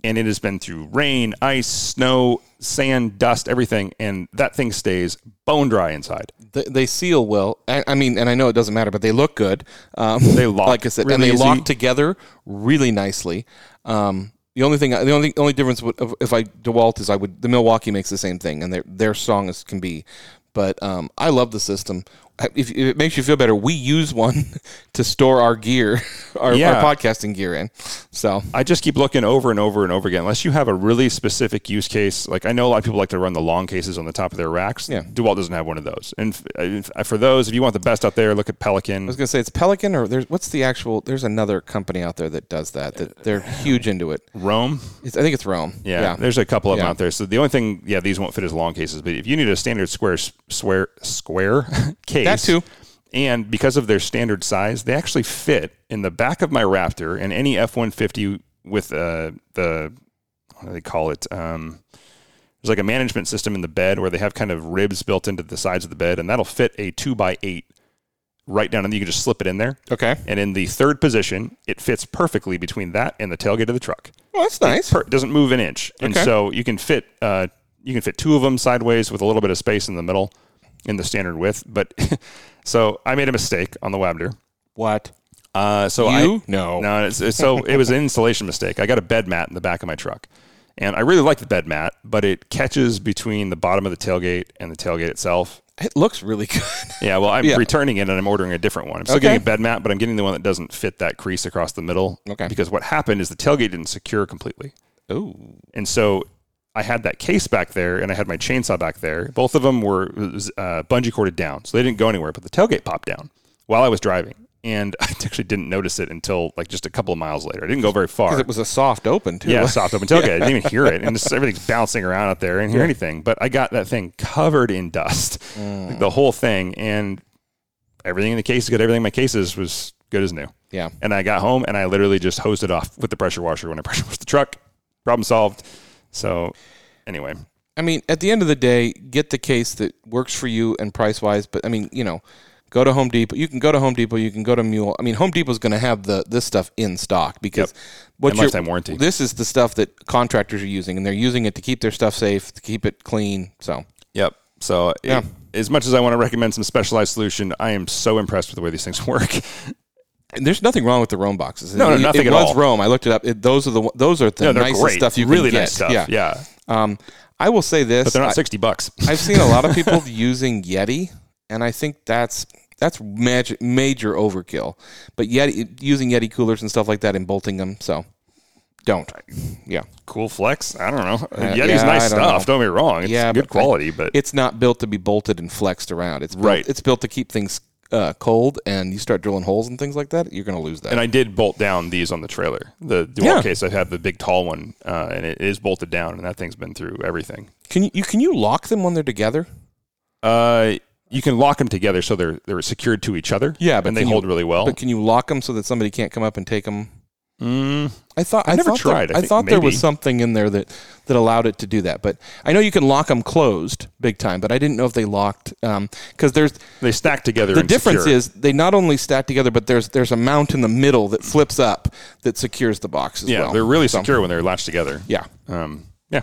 And it has been through rain, ice, snow, sand, dust, everything. And that thing stays bone dry inside. They, they seal well. I, I mean, and I know it doesn't matter, but they look good. Um, they lock. Like I said, really and they easy. Lock together really nicely. Um, the only thing, the only only difference would, if I DeWalt is I would, the Milwaukee makes the same thing and they're, they're strong as can be. But um, I love the system. If, if it makes you feel better, we use one to store our gear, our, yeah. our podcasting gear in. So I just keep looking over and over and over again. Unless you have a really specific use case. Like I know a lot of people like to run the long cases on the top of their racks. Yeah. DeWalt doesn't have one of those. And f- f- for those, if you want the best out there, look at Pelican. I was going to say it's Pelican or there's what's the actual, there's another company out there that does that. That they're huge into it. Roam? It's, I think it's Roam. Yeah, yeah. There's a couple of yeah. them out there. So the only thing, yeah, these won't fit as long cases. But if you need a standard square, square, square case. That too. And because of their standard size, they actually fit in the back of my Raptor and any F one fifty with uh, the, what do they call it? Um, there's like a management system in the bed where they have kind of ribs built into the sides of the bed, and that'll fit a two by eight right down, and you can just slip it in there. Okay. And in the third position, it fits perfectly between that and the tailgate of the truck. Well, that's nice. It per- doesn't move an inch. Okay. And so you can fit uh, you can fit two of them sideways with a little bit of space in the middle. In the standard width, but so I made a mistake on the Wabder. What? Uh, so you? I no no. It's, it's, so it was an installation mistake. I got a bed mat in the back of my truck, and I really like the bed mat, but it catches between the bottom of the tailgate and the tailgate itself. It looks really good. Yeah. Well, I'm yeah. returning it, and I'm ordering a different one. I'm still okay. getting a bed mat, but I'm getting the one that doesn't fit that crease across the middle. Okay. Because what happened is the tailgate didn't secure completely. Oh. And so. I had that case back there, and I had my chainsaw back there. Both of them were uh, bungee corded down, so they didn't go anywhere. But the tailgate popped down while I was driving, and I actually didn't notice it until like just a couple of miles later. I didn't go very far because it was a soft open too. Yeah, soft open tailgate. yeah. I didn't even hear it, and just, everything's bouncing around out there. I didn't hear yeah. anything, but I got that thing covered in dust, mm. like the whole thing, and everything in the case. Got everything in my cases was good as new. Yeah, and I got home, and I literally just hosed it off with the pressure washer when I pressure washed the truck. Problem solved. So, anyway. I mean, at the end of the day, get the case that works for you and price-wise, but, I mean, you know, Go to Home Depot. You can go to Home Depot. You can go to Mule. I mean, Home Depot is going to have the this stuff in stock because yep. lifetime warranty. This is the stuff that contractors are using, and they're using it to keep their stuff safe, to keep it clean. So yep. So yeah. It, as much as I want to recommend some specialized solution, I am so impressed with the way these things work. And there's nothing wrong with the Roam boxes. No, no nothing it, it at all. It was Roam. I looked it up. It, those are the those are the no, nicest great. stuff you really can nice get. Really nice stuff. Yeah. yeah. Um, I will say this. But they're not I, sixty bucks. I've seen a lot of people using Yeti, and I think that's that's major, major overkill. But Yeti, using Yeti coolers and stuff like that and bolting them, so don't. Yeah. Cool flex. I don't know. Uh, Yeti's yeah, nice don't stuff. Know. Don't be wrong. It's yeah, good quality, but it's not built to be bolted and flexed around. It's built, right. It's built to keep things Uh, cold, and you start drilling holes and things like that, you're going to lose that. And I did bolt down these on the trailer. The DeWalt yeah. case, I have the big tall one, uh, and it is bolted down, and that thing's been through everything. Can you, you can you lock them when they're together? Uh, you can lock them together so they're they're secured to each other. Yeah, but and they hold you, really well. But can you lock them so that somebody can't come up and take them? Mm, I thought I, I never thought tried. There, I, I thought maybe. there was something in there that, that allowed it to do that. But I know you can lock them closed big time. But I didn't know if they locked because um, there's they stack together. The and difference secure. is they not only stack together, but there's there's a mount in the middle that flips up that secures the box as yeah, well. Yeah, they're really so, secure when they're latched together. Yeah, um, yeah,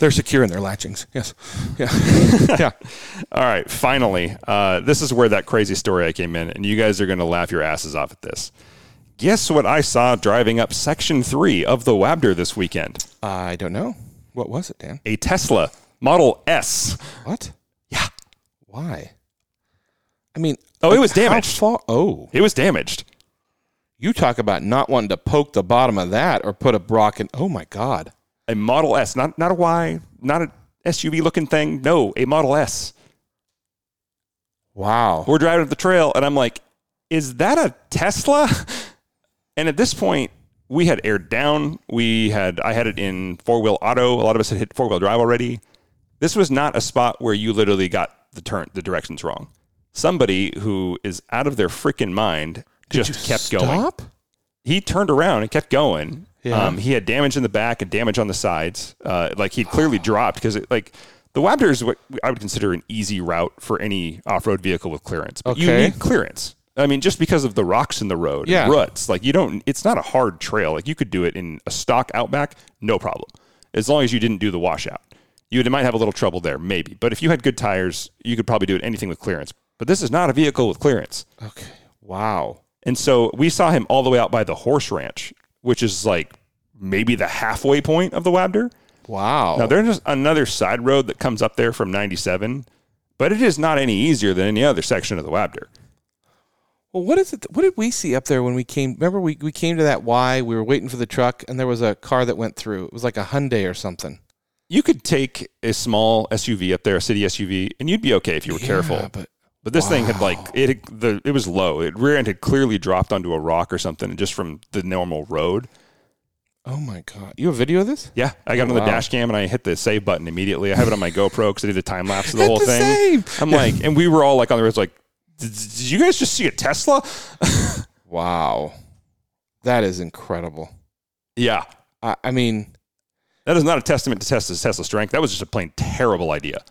they're secure in their latchings. Yes, yeah, yeah. All right. Finally, uh, this is where that crazy story I came in, and you guys are going to laugh your asses off at this. Guess what I saw driving up Section three of the Wabder this weekend? I don't know. What was it, Dan? A Tesla Model S. What? Yeah. Why? I mean... Oh, it was damaged. Far- oh. It was damaged. You talk about not wanting to poke the bottom of that or put a brock in... Oh, my God. A Model S. Not, not a Y. Not an S U V-looking thing. No, a Model S. Wow. We're driving up the trail, and I'm like, is that a Tesla? And at this point, we had aired down. We had I had it in four-wheel auto. A lot of us had hit four-wheel drive already. This was not a spot where you literally got the turn, the directions wrong. Somebody who is out of their freaking mind just kept stop? going. He turned around and kept going. Yeah. Um, he had damage in the back and damage on the sides. Uh, like he clearly dropped because it like. The Wabder is what I would consider an easy route for any off-road vehicle with clearance. But okay. You need clearance. I mean, just because of the rocks in the road, yeah. ruts, like you don't, it's not a hard trail. Like you could do it in a stock Outback, no problem. As long as you didn't do the washout. You might have a little trouble there, maybe. But if you had good tires, you could probably do it anything with clearance. But this is not a vehicle with clearance. Okay. Wow. And so we saw him all the way out by the horse ranch, which is like maybe the halfway point of the Wabder. Wow. Now there's another side road that comes up there from ninety-seven, but it is not any easier than any other section of the Wabder. Well, what is it? What did we see up there when we came? Remember, we, we came to that Y. We were waiting for the truck, and there was a car that went through. It was like a Hyundai or something. You could take a small S U V up there, a city S U V, and you'd be okay if you were yeah, careful. But, but this wow. thing had like it. The it was low. It rear end had clearly dropped onto a rock or something, just from the normal road. Oh my God! You have a video of this? Yeah, I got oh, on the wow. dash cam and I hit the save button immediately. I have it on my GoPro because I did a time lapse of the hit whole the thing. Save. I'm like, and we were all like on the road, like. Did you guys just see a Tesla? Wow. That is incredible. Yeah. I, I mean. That is not a testament to Tesla's Tesla strength. That was just a plain terrible idea.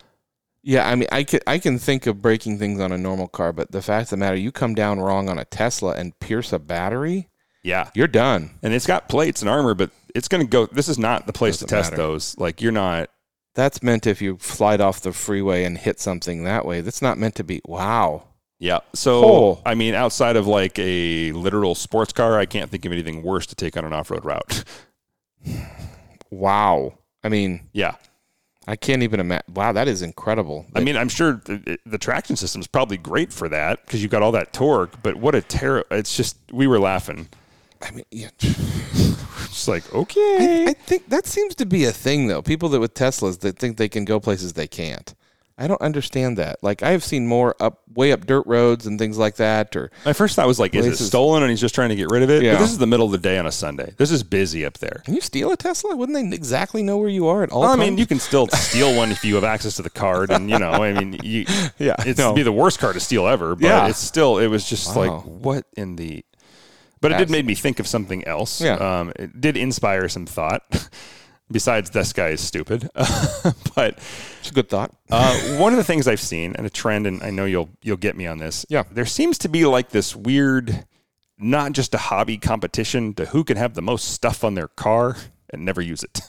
Yeah, I mean, I can, I can think of breaking things on a normal car, but the fact of the matter, you come down wrong on a Tesla and pierce a battery, yeah, you're done. And it's got plates and armor, but it's going to go. This is not the place Doesn't to test matter. those. Like, you're not. That's meant if you slide off the freeway and hit something that way. That's not meant to be. Wow. Yeah, so, oh. I mean, outside of like a literal sports car, I can't think of anything worse to take on an off-road route. Wow. I mean, yeah. I can't even imagine. Wow, that is incredible. I that- mean, I'm sure the, the traction system is probably great for that because you've got all that torque, but what a terror. It's just, we were laughing. I mean, yeah. Just like, okay. I, I think that seems to be a thing, though. People that with Teslas that think they can go places they can't. I don't understand that. Like, I've seen more up, way up dirt roads and things like that. Or my first thought was like, is places. it stolen and he's just trying to get rid of it? Yeah. But this is the middle of the day on a Sunday. This is busy up there. Can you steal a Tesla? Wouldn't they exactly know where you are at all well, times? I mean, you can still steal one if you have access to the card. And, you know, I mean, you, yeah, it's no. be the worst car to steal ever. But yeah. it's still, it was just wow. like, what in the... But Absolutely. It did make me think of something else. Yeah. Um, it did inspire some thought. Besides, this guy is stupid. But it's a good thought. uh, one of the things I've seen, and a trend, and I know you'll you'll get me on this. Yeah, there seems to be like this weird, not just a hobby competition to who can have the most stuff on their car and never use it.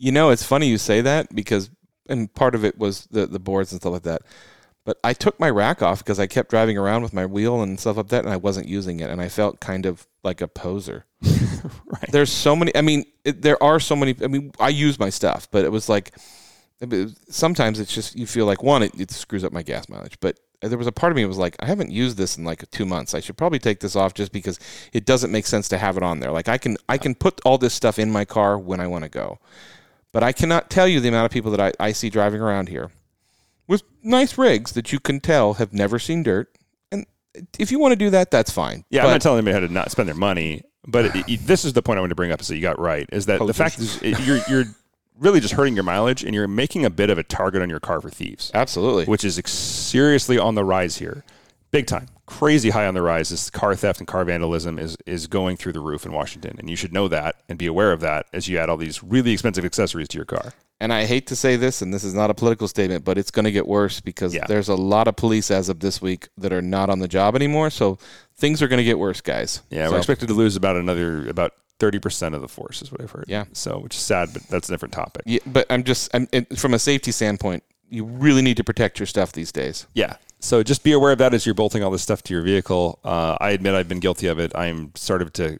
You know, it's funny you say that because, and part of it was the the boards and stuff like that. But I took my rack off because I kept driving around with my wheel and stuff like that, and I wasn't using it, and I felt kind of like a poser. Right. There's so many. I mean, it, there are so many. I mean, I use my stuff, but it was like it was, sometimes it's just you feel like one, it, it screws up my gas mileage. But there was a part of me that was like, I haven't used this in like two months. I should probably take this off just because it doesn't make sense to have it on there. Like I can, I can put all this stuff in my car when I want to go, but I cannot tell you the amount of people that I, I see driving around here with nice rigs that you can tell have never seen dirt. And if you want to do that, that's fine. Yeah, but I'm not telling anybody how to not spend their money. But it, it, this is the point I want to bring up, so you got right, is that oh, the fact is it, you're, you're really just hurting your mileage, and you're making a bit of a target on your car for thieves. Absolutely. Which is ex- seriously on the rise here. Big time. Crazy high on the rise. This car theft and car vandalism is is going through the roof in Washington, and you should know that and be aware of that as you add all these really expensive accessories to your car. And I hate to say this, and this is not a political statement, but it's going to get worse because yeah. there's a lot of police as of this week that are not on the job anymore. So things are going to get worse, guys. Yeah, so. We're expected to lose about another about thirty percent of the force is what I've heard. Yeah. So, which is sad, but that's a different topic. Yeah, but I'm just I'm from a safety standpoint, you really need to protect your stuff these days. Yeah. So just be aware of that as you're bolting all this stuff to your vehicle. Uh, I admit I've been guilty of it. I'm sort of to.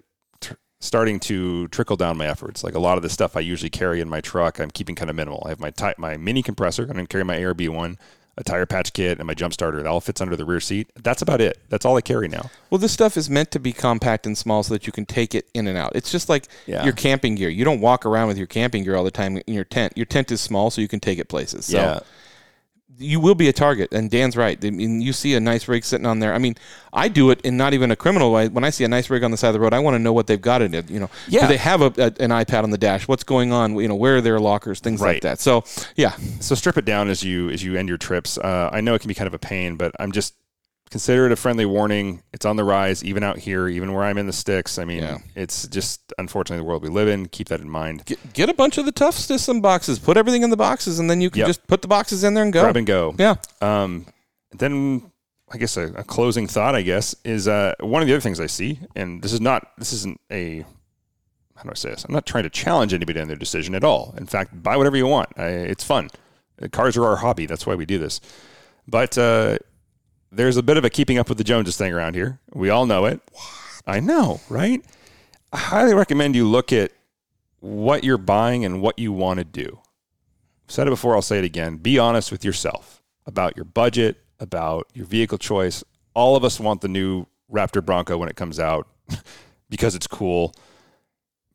starting to trickle down my efforts. Like a lot of the stuff I usually carry in my truck, I'm keeping kind of minimal. I have my ty- my mini compressor. I'm going to carry my A R B one, a tire patch kit, and my jump starter. It all fits under the rear seat. That's about it. That's all I carry now. Well, this stuff is meant to be compact and small so that you can take it in and out. It's just like yeah. your camping gear. You don't walk around with your camping gear all the time in your tent. Your tent is small so you can take it places. So yeah. you will be a target, and Dan's right. I mean, you see a nice rig sitting on there. I mean, I do it in not even a criminal way. When I see a nice rig on the side of the road, I want to know what they've got in it. You know, yeah. do they have a, a, an iPad on the dash? What's going on? You know, where are their lockers? Things right. like that. So, yeah. So strip it down as you as you end your trips. Uh, I know it can be kind of a pain, but I'm just consider it a friendly warning. It's on the rise, even out here, even where I'm in the sticks. I mean, yeah. it's just unfortunately the world we live in. Keep that in mind. Get, get a bunch of the tough system boxes. Put everything in the boxes, and then you can yep. just put the boxes in there and go. Grab and go. Yeah. Um. Then I guess a, a closing thought. I guess is uh one of the other things I see, and this is not. This isn't a. How do I say this? I'm not trying to challenge anybody in their decision at all. In fact, buy whatever you want. I, it's fun. Cars are our hobby. That's why we do this. But. uh There's a bit of a keeping up with the Joneses thing around here. We all know it. What? I know, right? I highly recommend you look at what you're buying and what you want to do. I've said it before, I'll say it again. Be honest with yourself about your budget, about your vehicle choice. All of us want the new Raptor Bronco when it comes out because it's cool.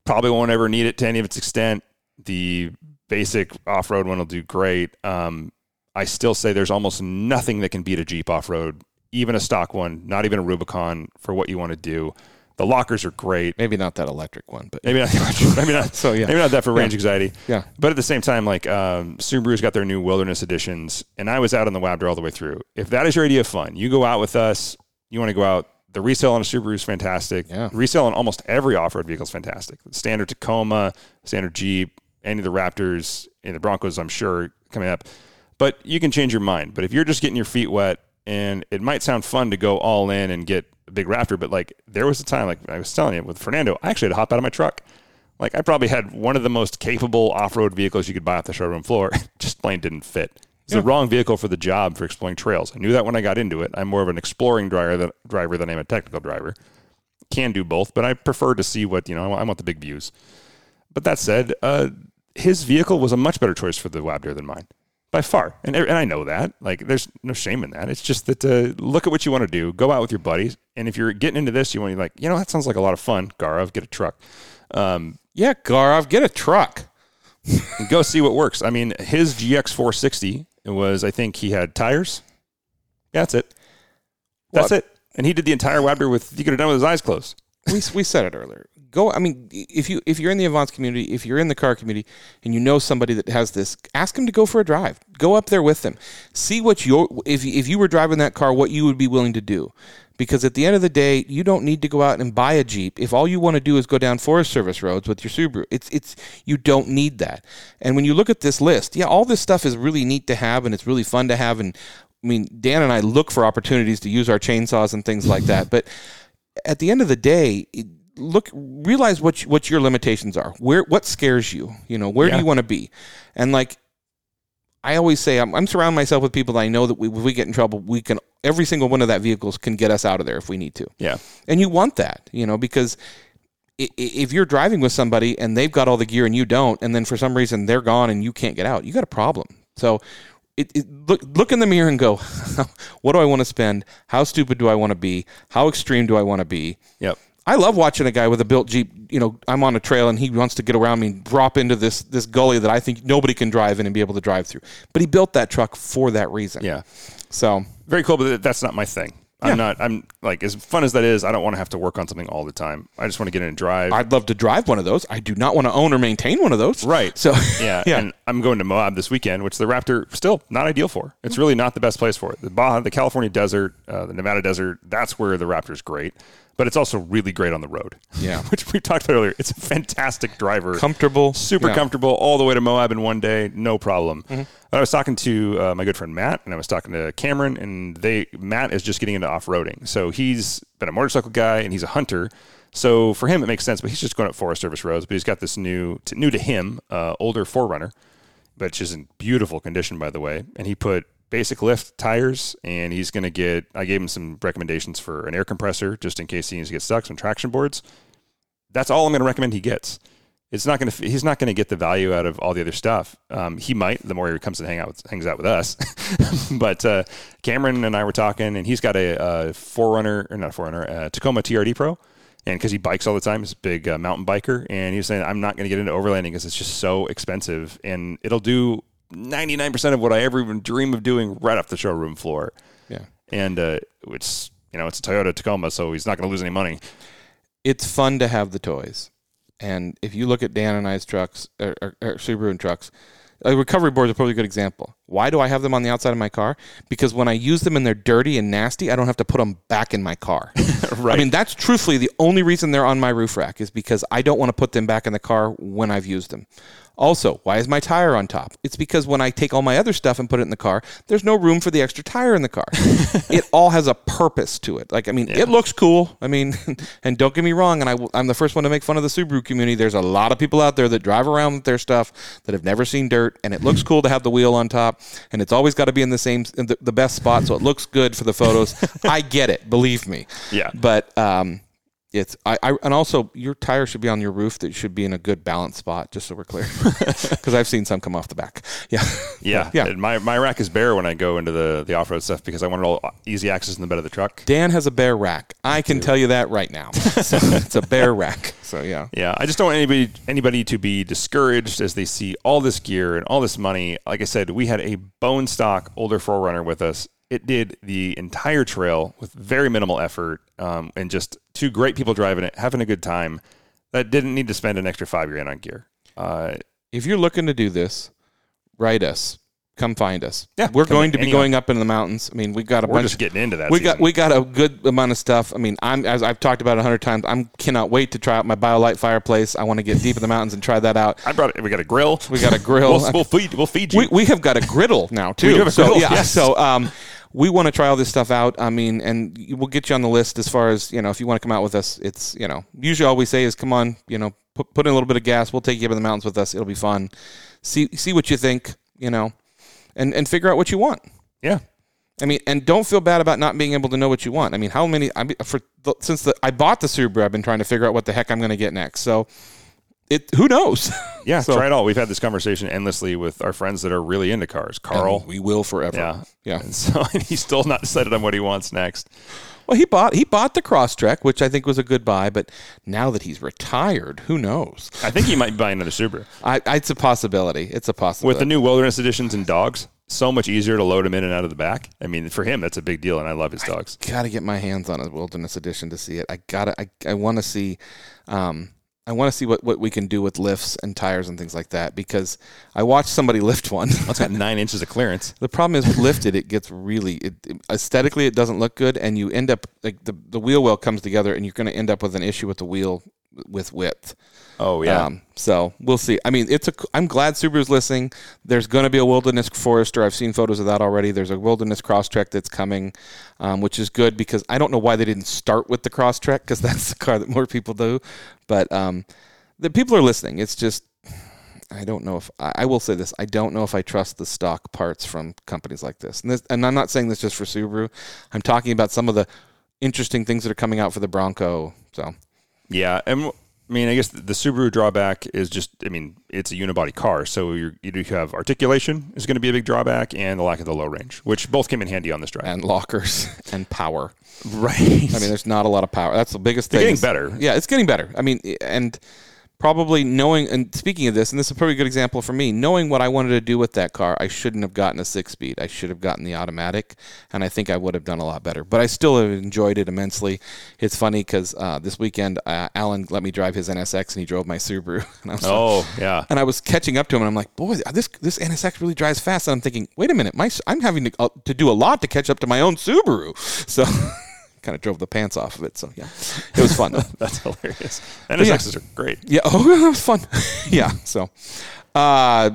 Probably won't ever need it to any of its extent. The basic off-road one will do great. Um, I still say there's almost nothing that can beat a Jeep off-road, even a stock one, not even a Rubicon for what you want to do. The lockers are great. Maybe not that electric one, but maybe not. Electric, maybe not. So yeah, maybe not that for range yeah. anxiety. Yeah. But at the same time, like um, Subaru's got their new Wilderness editions, and I was out on the Wabder all the way through. If that is your idea of fun, you go out with us. You want to go out. The resale on a Subaru is fantastic. Yeah. Resale on almost every off-road vehicle is fantastic. Standard Tacoma, standard Jeep, any of the Raptors, and the Broncos, I'm sure coming up. But you can change your mind. But if you're just getting your feet wet, and it might sound fun to go all in and get a big Raptor, but like there was a time, like I was telling you with Fernando, I actually had to hop out of my truck. Like I probably had one of the most capable off-road vehicles you could buy off the showroom floor. Just plain didn't fit. It's yeah. the wrong vehicle for the job for exploring trails. I knew that when I got into it. I'm more of an exploring driver than, driver than I'm a technical driver. Can do both, but I prefer to see what, you know, I want the big views. But that said, uh, his vehicle was a much better choice for the Wabder than mine. By far. And and I know that. Like, there's no shame in that. It's just that uh, look at what you want to do. Go out with your buddies. And if you're getting into this, you want to be like, you know, that sounds like a lot of fun. Gaurav, get a truck. Um, yeah, Gaurav, get a truck. Go see what works. I mean, his G X four sixty was, I think he had tires. Yeah, that's it. That's well, it. And he did the entire Wabder with, he could have done with his eyes closed. we we said it earlier. Go. I mean, if you if you're in the Avants community, if you're in the car community, and you know somebody that has this, ask them to go for a drive. Go up there with them. See what your if if you were driving that car, what you would be willing to do. Because at the end of the day, you don't need to go out and buy a Jeep if all you want to do is go down Forest Service roads with your Subaru. It's it's you don't need that. And when you look at this list, yeah, all this stuff is really neat to have, and it's really fun to have. And I mean, Dan and I look for opportunities to use our chainsaws and things like that. But at the end of the day, look, realize what you, what your limitations are. Where what scares you? You know, where yeah. do you want to be? And like I always say, I'm, I'm surrounding myself with people that I know that we, if we get in trouble, we can. Every single one of that vehicles can get us out of there if we need to. Yeah. And you want that, you know, because if you're driving with somebody and they've got all the gear and you don't, and then for some reason they're gone and you can't get out, you got a problem. So it, it, look, look in the mirror and go, what do I want to spend? How stupid do I want to be? How extreme do I want to be? Yep. I love watching a guy with a built Jeep. You know, I'm on a trail and he wants to get around me and drop into this this gully that I think nobody can drive in and be able to drive through. But he built that truck for that reason. Yeah. So very cool, but that's not my thing. Yeah. I'm not. I'm like, as fun as that is, I don't want to have to work on something all the time. I just want to get in and drive. I'd love to drive one of those. I do not want to own or maintain one of those. Right. So yeah. yeah. And I'm going to Moab this weekend, which the Raptor still not ideal for. It's really not the best place for it. The Baja, the California desert, uh, the Nevada desert. That's where the Raptor's great. But it's also really great on the road. Yeah. Which we talked about earlier. It's a fantastic driver. Comfortable. Super yeah. comfortable all the way to Moab in one day. No problem. Mm-hmm. I was talking to uh, my good friend Matt, and I was talking to Cameron, and they Matt is just getting into off-roading. So he's been a motorcycle guy, and he's a hunter. So for him, it makes sense, but he's just going up Forest Service roads. But he's got this new, to, new to him, uh, older four runner, which is in beautiful condition, by the way. And he put basic lift tires, and he's going to get, I gave him some recommendations for an air compressor just in case he needs to get stuck, some traction boards. That's all I'm going to recommend he gets. It's not going to, he's not going to get the value out of all the other stuff. Um, he might, the more he comes and hang out with, hangs out with us, but uh, Cameron and I were talking, and he's got a, a four runner or not a four runner, a Tacoma T R D Pro. And because he bikes all the time, he's a big uh, mountain biker. And he was saying, I'm not going to get into overlanding because it's just so expensive, and it'll do ninety-nine percent of what I ever even dream of doing right off the showroom floor. Yeah. And uh, it's, you know, it's a Toyota Tacoma, so he's not going to lose any money. It's fun to have the toys. And if you look at Dan and I's trucks, or, or, or Subaru and trucks, a recovery board is probably a good example. Why do I have them on the outside of my car? Because when I use them and they're dirty and nasty, I don't have to put them back in my car. Right. I mean, that's truthfully the only reason they're on my roof rack, is because I don't want to put them back in the car when I've used them. Also, why is my tire on top? It's because when I take all my other stuff and put it in the car, there's no room for the extra tire in the car. It all has a purpose to it. Like, I mean, yeah. It looks cool. I mean, and don't get me wrong, and I, I'm the first one to make fun of the Subaru community. There's a lot of people out there that drive around with their stuff that have never seen dirt, and it looks cool to have the wheel on top, and it's always got to be in the same, in the, the best spot, so it looks good for the photos. I get it. Believe me. Yeah. But, um, It's I, I and also your tire should be on your roof. That should be in a good balanced spot, just so we're clear, because I've seen some come off the back. Yeah, yeah, yeah. And my my rack is bare when I go into the, the off road stuff, because I want it all easy access in the bed of the truck. Dan has a bare rack. I can tell you that right now. So it's a bare rack. So yeah, yeah. I just don't want anybody anybody to be discouraged as they see all this gear and all this money. Like I said, we had a bone stock older four runner with us. It did the entire trail with very minimal effort, um, and just two great people driving it, having a good time. That didn't need to spend an extra five grand on gear. Uh, if you're looking to do this, write us. Come find us. Yeah, we're going to be anywhere. Going up into the mountains. I mean, we've got a we're bunch. We're just getting into that. We season. got we got a good amount of stuff. I mean, I'm as I've talked about a hundred times. I cannot wait to try out my BioLite fireplace. I want to get deep in the mountains and try that out. I brought it. We got a grill. We got a grill. we'll, we'll feed. We'll feed you. We, we have got a griddle now too. We do have a so, griddle. Yeah. Yes. So. Um, We want to try all this stuff out. I mean, and we'll get you on the list as far as, you know, if you want to come out with us. It's, you know, usually all we say is, come on, you know, put, put in a little bit of gas. We'll take you up in the mountains with us. It'll be fun. See see what you think, you know, and, and figure out what you want. Yeah. I mean, and don't feel bad about not being able to know what you want. I mean, how many, I mean, for since the, I bought the Subaru, I've been trying to figure out what the heck I'm going to get next. So it, who knows? Yeah, so, try it all. We've had this conversation endlessly with our friends that are really into cars. Carl. We will forever. Yeah. Yeah. And so and he's still not decided on what he wants next. Well, he bought he bought the Crosstrek, which I think was a good buy, but now that he's retired, who knows? I think he might be buying another Subaru. I, it's a possibility. It's a possibility. With the new Wilderness Editions and dogs, so much easier to load him in and out of the back. I mean, for him, that's a big deal, and I love his dogs. I gotta get my hands on a Wilderness Edition to see it. I gotta. I, I want to see. Um, I want to see what, what we can do with lifts and tires and things like that, because I watched somebody lift one. Well, it's got nine inches of clearance. The problem is, lifted, it gets really it, it, aesthetically it doesn't look good, and you end up like the, the wheel well comes together, and you're going to end up with an issue with the wheel with width. Oh yeah. Um, so we'll see. I mean, it's a. I'm glad Subaru's listening. There's going to be a Wilderness Forester. I've seen photos of that already. There's a Wilderness Crosstrek that's coming, um, which is good, because I don't know why they didn't start with the Crosstrek, because that's the car that more people do. But um, the people are listening. It's just, I don't know if, I, I will say this, I don't know if I trust the stock parts from companies like this. And, this. and I'm not saying this just for Subaru. I'm talking about some of the interesting things that are coming out for the Bronco. So, yeah, and I mean, I guess the Subaru drawback is just, I mean, it's a unibody car. So you're, you do have articulation is going to be a big drawback, and the lack of the low range, which both came in handy on this drive. And lockers and power. Right. I mean, there's not a lot of power. That's the biggest thing. It's getting better. Yeah, it's getting better. I mean, and probably knowing, and speaking of this, and this is probably a good example for me, knowing what I wanted to do with that car, I shouldn't have gotten a six-speed. I should have gotten the automatic, and I think I would have done a lot better. But I still have enjoyed it immensely. It's funny because uh, this weekend, uh, Alan let me drive his N S X, and he drove my Subaru. And I was oh, like, yeah. And I was catching up to him, and I'm like, boy, this this N S X really drives fast. And I'm thinking, wait a minute, my I'm having to, uh, to do a lot to catch up to my own Subaru. So... kind of drove the pants off of it, so yeah, it was fun. That's hilarious. N S X's yeah. are great. Yeah, oh, it was fun. yeah, so uh,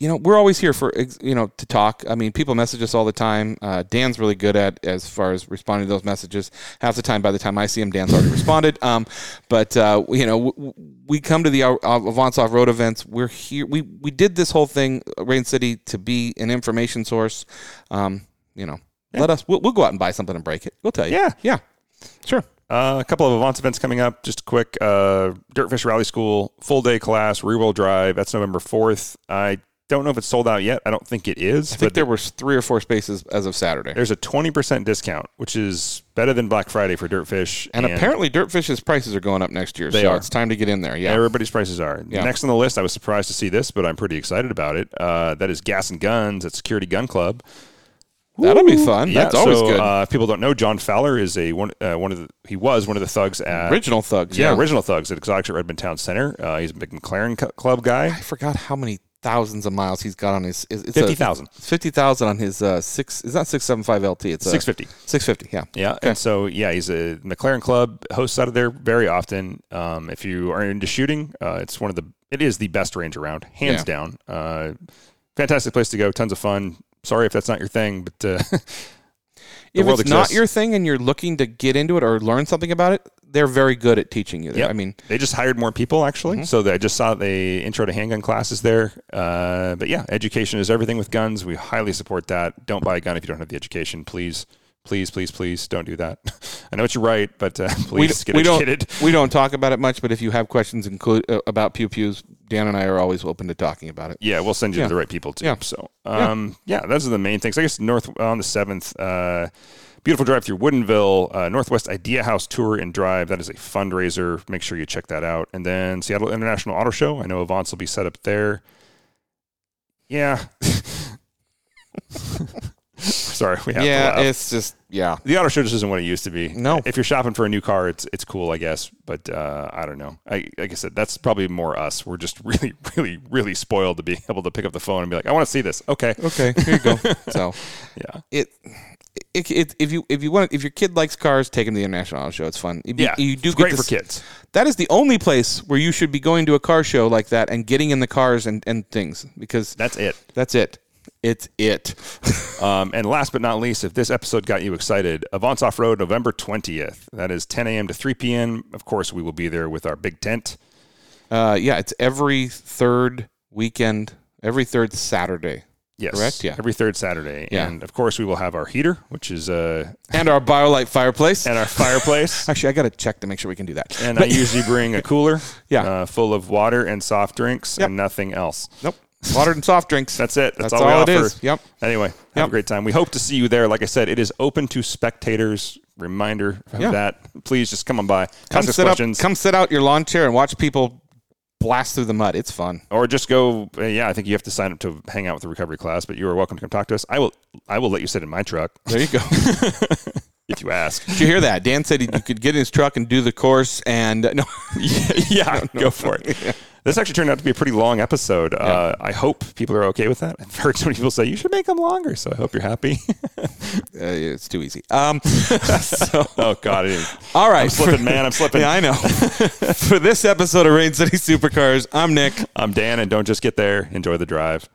you know, we're always here for you know to talk. I mean, people message us all the time. Uh, Dan's really good at as far as responding to those messages. Half the time, by the time I see him, Dan's already responded. Um, but uh, you know, w- we come to the Avants Off Road events. We're here. We we did this whole thing, Rain City, to be an information source. Um, you know. Let us, we'll, we'll go out and buy something and break it. We'll tell you. Yeah. Yeah. Sure. Uh, a couple of Avants events coming up. Just a quick uh, Dirtfish Rally School, full day class, rear-wheel drive. That's November fourth. I don't know if it's sold out yet. I don't think it is. I think there were three or four spaces as of Saturday. There's a twenty percent discount, which is better than Black Friday for Dirtfish. And, and apparently Dirtfish's prices are going up next year. They so are. It's time to get in there. Yeah. Everybody's prices are. Yeah. Next on the list, I was surprised to see this, but I'm pretty excited about it. Uh, that is Gas and Guns at Security Gun Club. That'll be fun. Yeah, that's always so, good. Uh, if people don't know, John Fowler is a one. Uh, one of the, he was one of the thugs at original thugs. Yeah, yeah. original thugs at Exotics at Redmond Town Center. Uh, he's a big McLaren cu- club guy. I forgot how many thousands of miles he's got on his fifty thousand. Fifty thousand on his uh, six. It's not six seven five L T. It's six fifty. Six fifty. Yeah. Yeah. Okay. And so yeah, he's a McLaren club hosts out of there very often. Um, if you are into shooting, uh, it's one of the. It is the best range around, hands yeah. down. Uh, fantastic place to go. Tons of fun. Sorry if that's not your thing, but uh, if it's not your thing and you're looking to get into it or learn something about it, they're very good at teaching you. Yep. I mean, they just hired more people actually, mm-hmm. so I just saw the intro to handgun classes there. Uh, but yeah, education is everything with guns. We highly support that. Don't buy a gun if you don't have the education, please. Please, please, please don't do that. I know it's your right, but uh, please we, get we educated. Don't, we don't talk about it much, but if you have questions include, uh, about Pew Pews, Dan and I are always open to talking about it. Yeah, we'll send you yeah. to the right people, too. Yeah. So, um, yeah. yeah, those are the main things. I guess north on the seventh, uh, beautiful drive through Woodinville, uh, Northwest Idea House Tour and Drive. That is a fundraiser. Make sure you check that out. And then Seattle International Auto Show. I know Avants will be set up there. Yeah. Sorry, we have yeah, to Yeah, it's just, yeah. The auto show just isn't what it used to be. No. If you're shopping for a new car, it's it's cool, I guess. But uh, I don't know. I, like I said, that's probably more us. We're just really, really, really spoiled to be able to pick up the phone and be like, I want to see this. Okay. Okay, here you go. So, yeah. It... It, it, if you if you want if your kid likes cars, take him to the International Auto Show. It's fun. You, yeah, you do it's great get to, for kids. That is the only place where you should be going to a car show like that and getting in the cars and, and things because that's it. That's it. It's it. um, and last but not least, if this episode got you excited, Avants Off Road, November twentieth. That is ten a.m. to three p.m. Of course, we will be there with our big tent. Uh, yeah, it's every third weekend, every third Saturday. Yes. Correct? Yeah. Every third Saturday. Yeah. And, of course, we will have our heater, which is... Uh, and our BioLite fireplace. And our fireplace. Actually, I got to check to make sure we can do that. And I usually bring a cooler yeah. uh, full of water and soft drinks yep. and nothing else. Nope. Water and soft drinks. That's it. That's, That's all, all we it offer. Is. Yep. Anyway, have yep. a great time. We hope to see you there. Like I said, it is open to spectators. Reminder of yeah. that. Please just come on by. Come sit up, come sit out your lawn chair and watch people blast through the mud. It's fun. Or just go. Uh, yeah, I think you have to sign up to hang out with the recovery class, but you are welcome to come talk to us. I will. I will let you sit in my truck. There you go. If you ask. Did you hear that? Dan said he, you could get in his truck and do the course and... Uh, no. yeah, yeah no, no, go for it. Yeah. This actually turned out to be a pretty long episode. Yeah. Uh, I hope people are okay with that. I've heard so many people say, you should make them longer, so I hope you're happy. uh, it's too easy. Um, so, oh, God. It is. All right. I'm slipping, for, man. I'm slipping. Yeah, I know. For this episode of Rain City Supercars, I'm Nick. I'm Dan, and don't just get there. Enjoy the drive.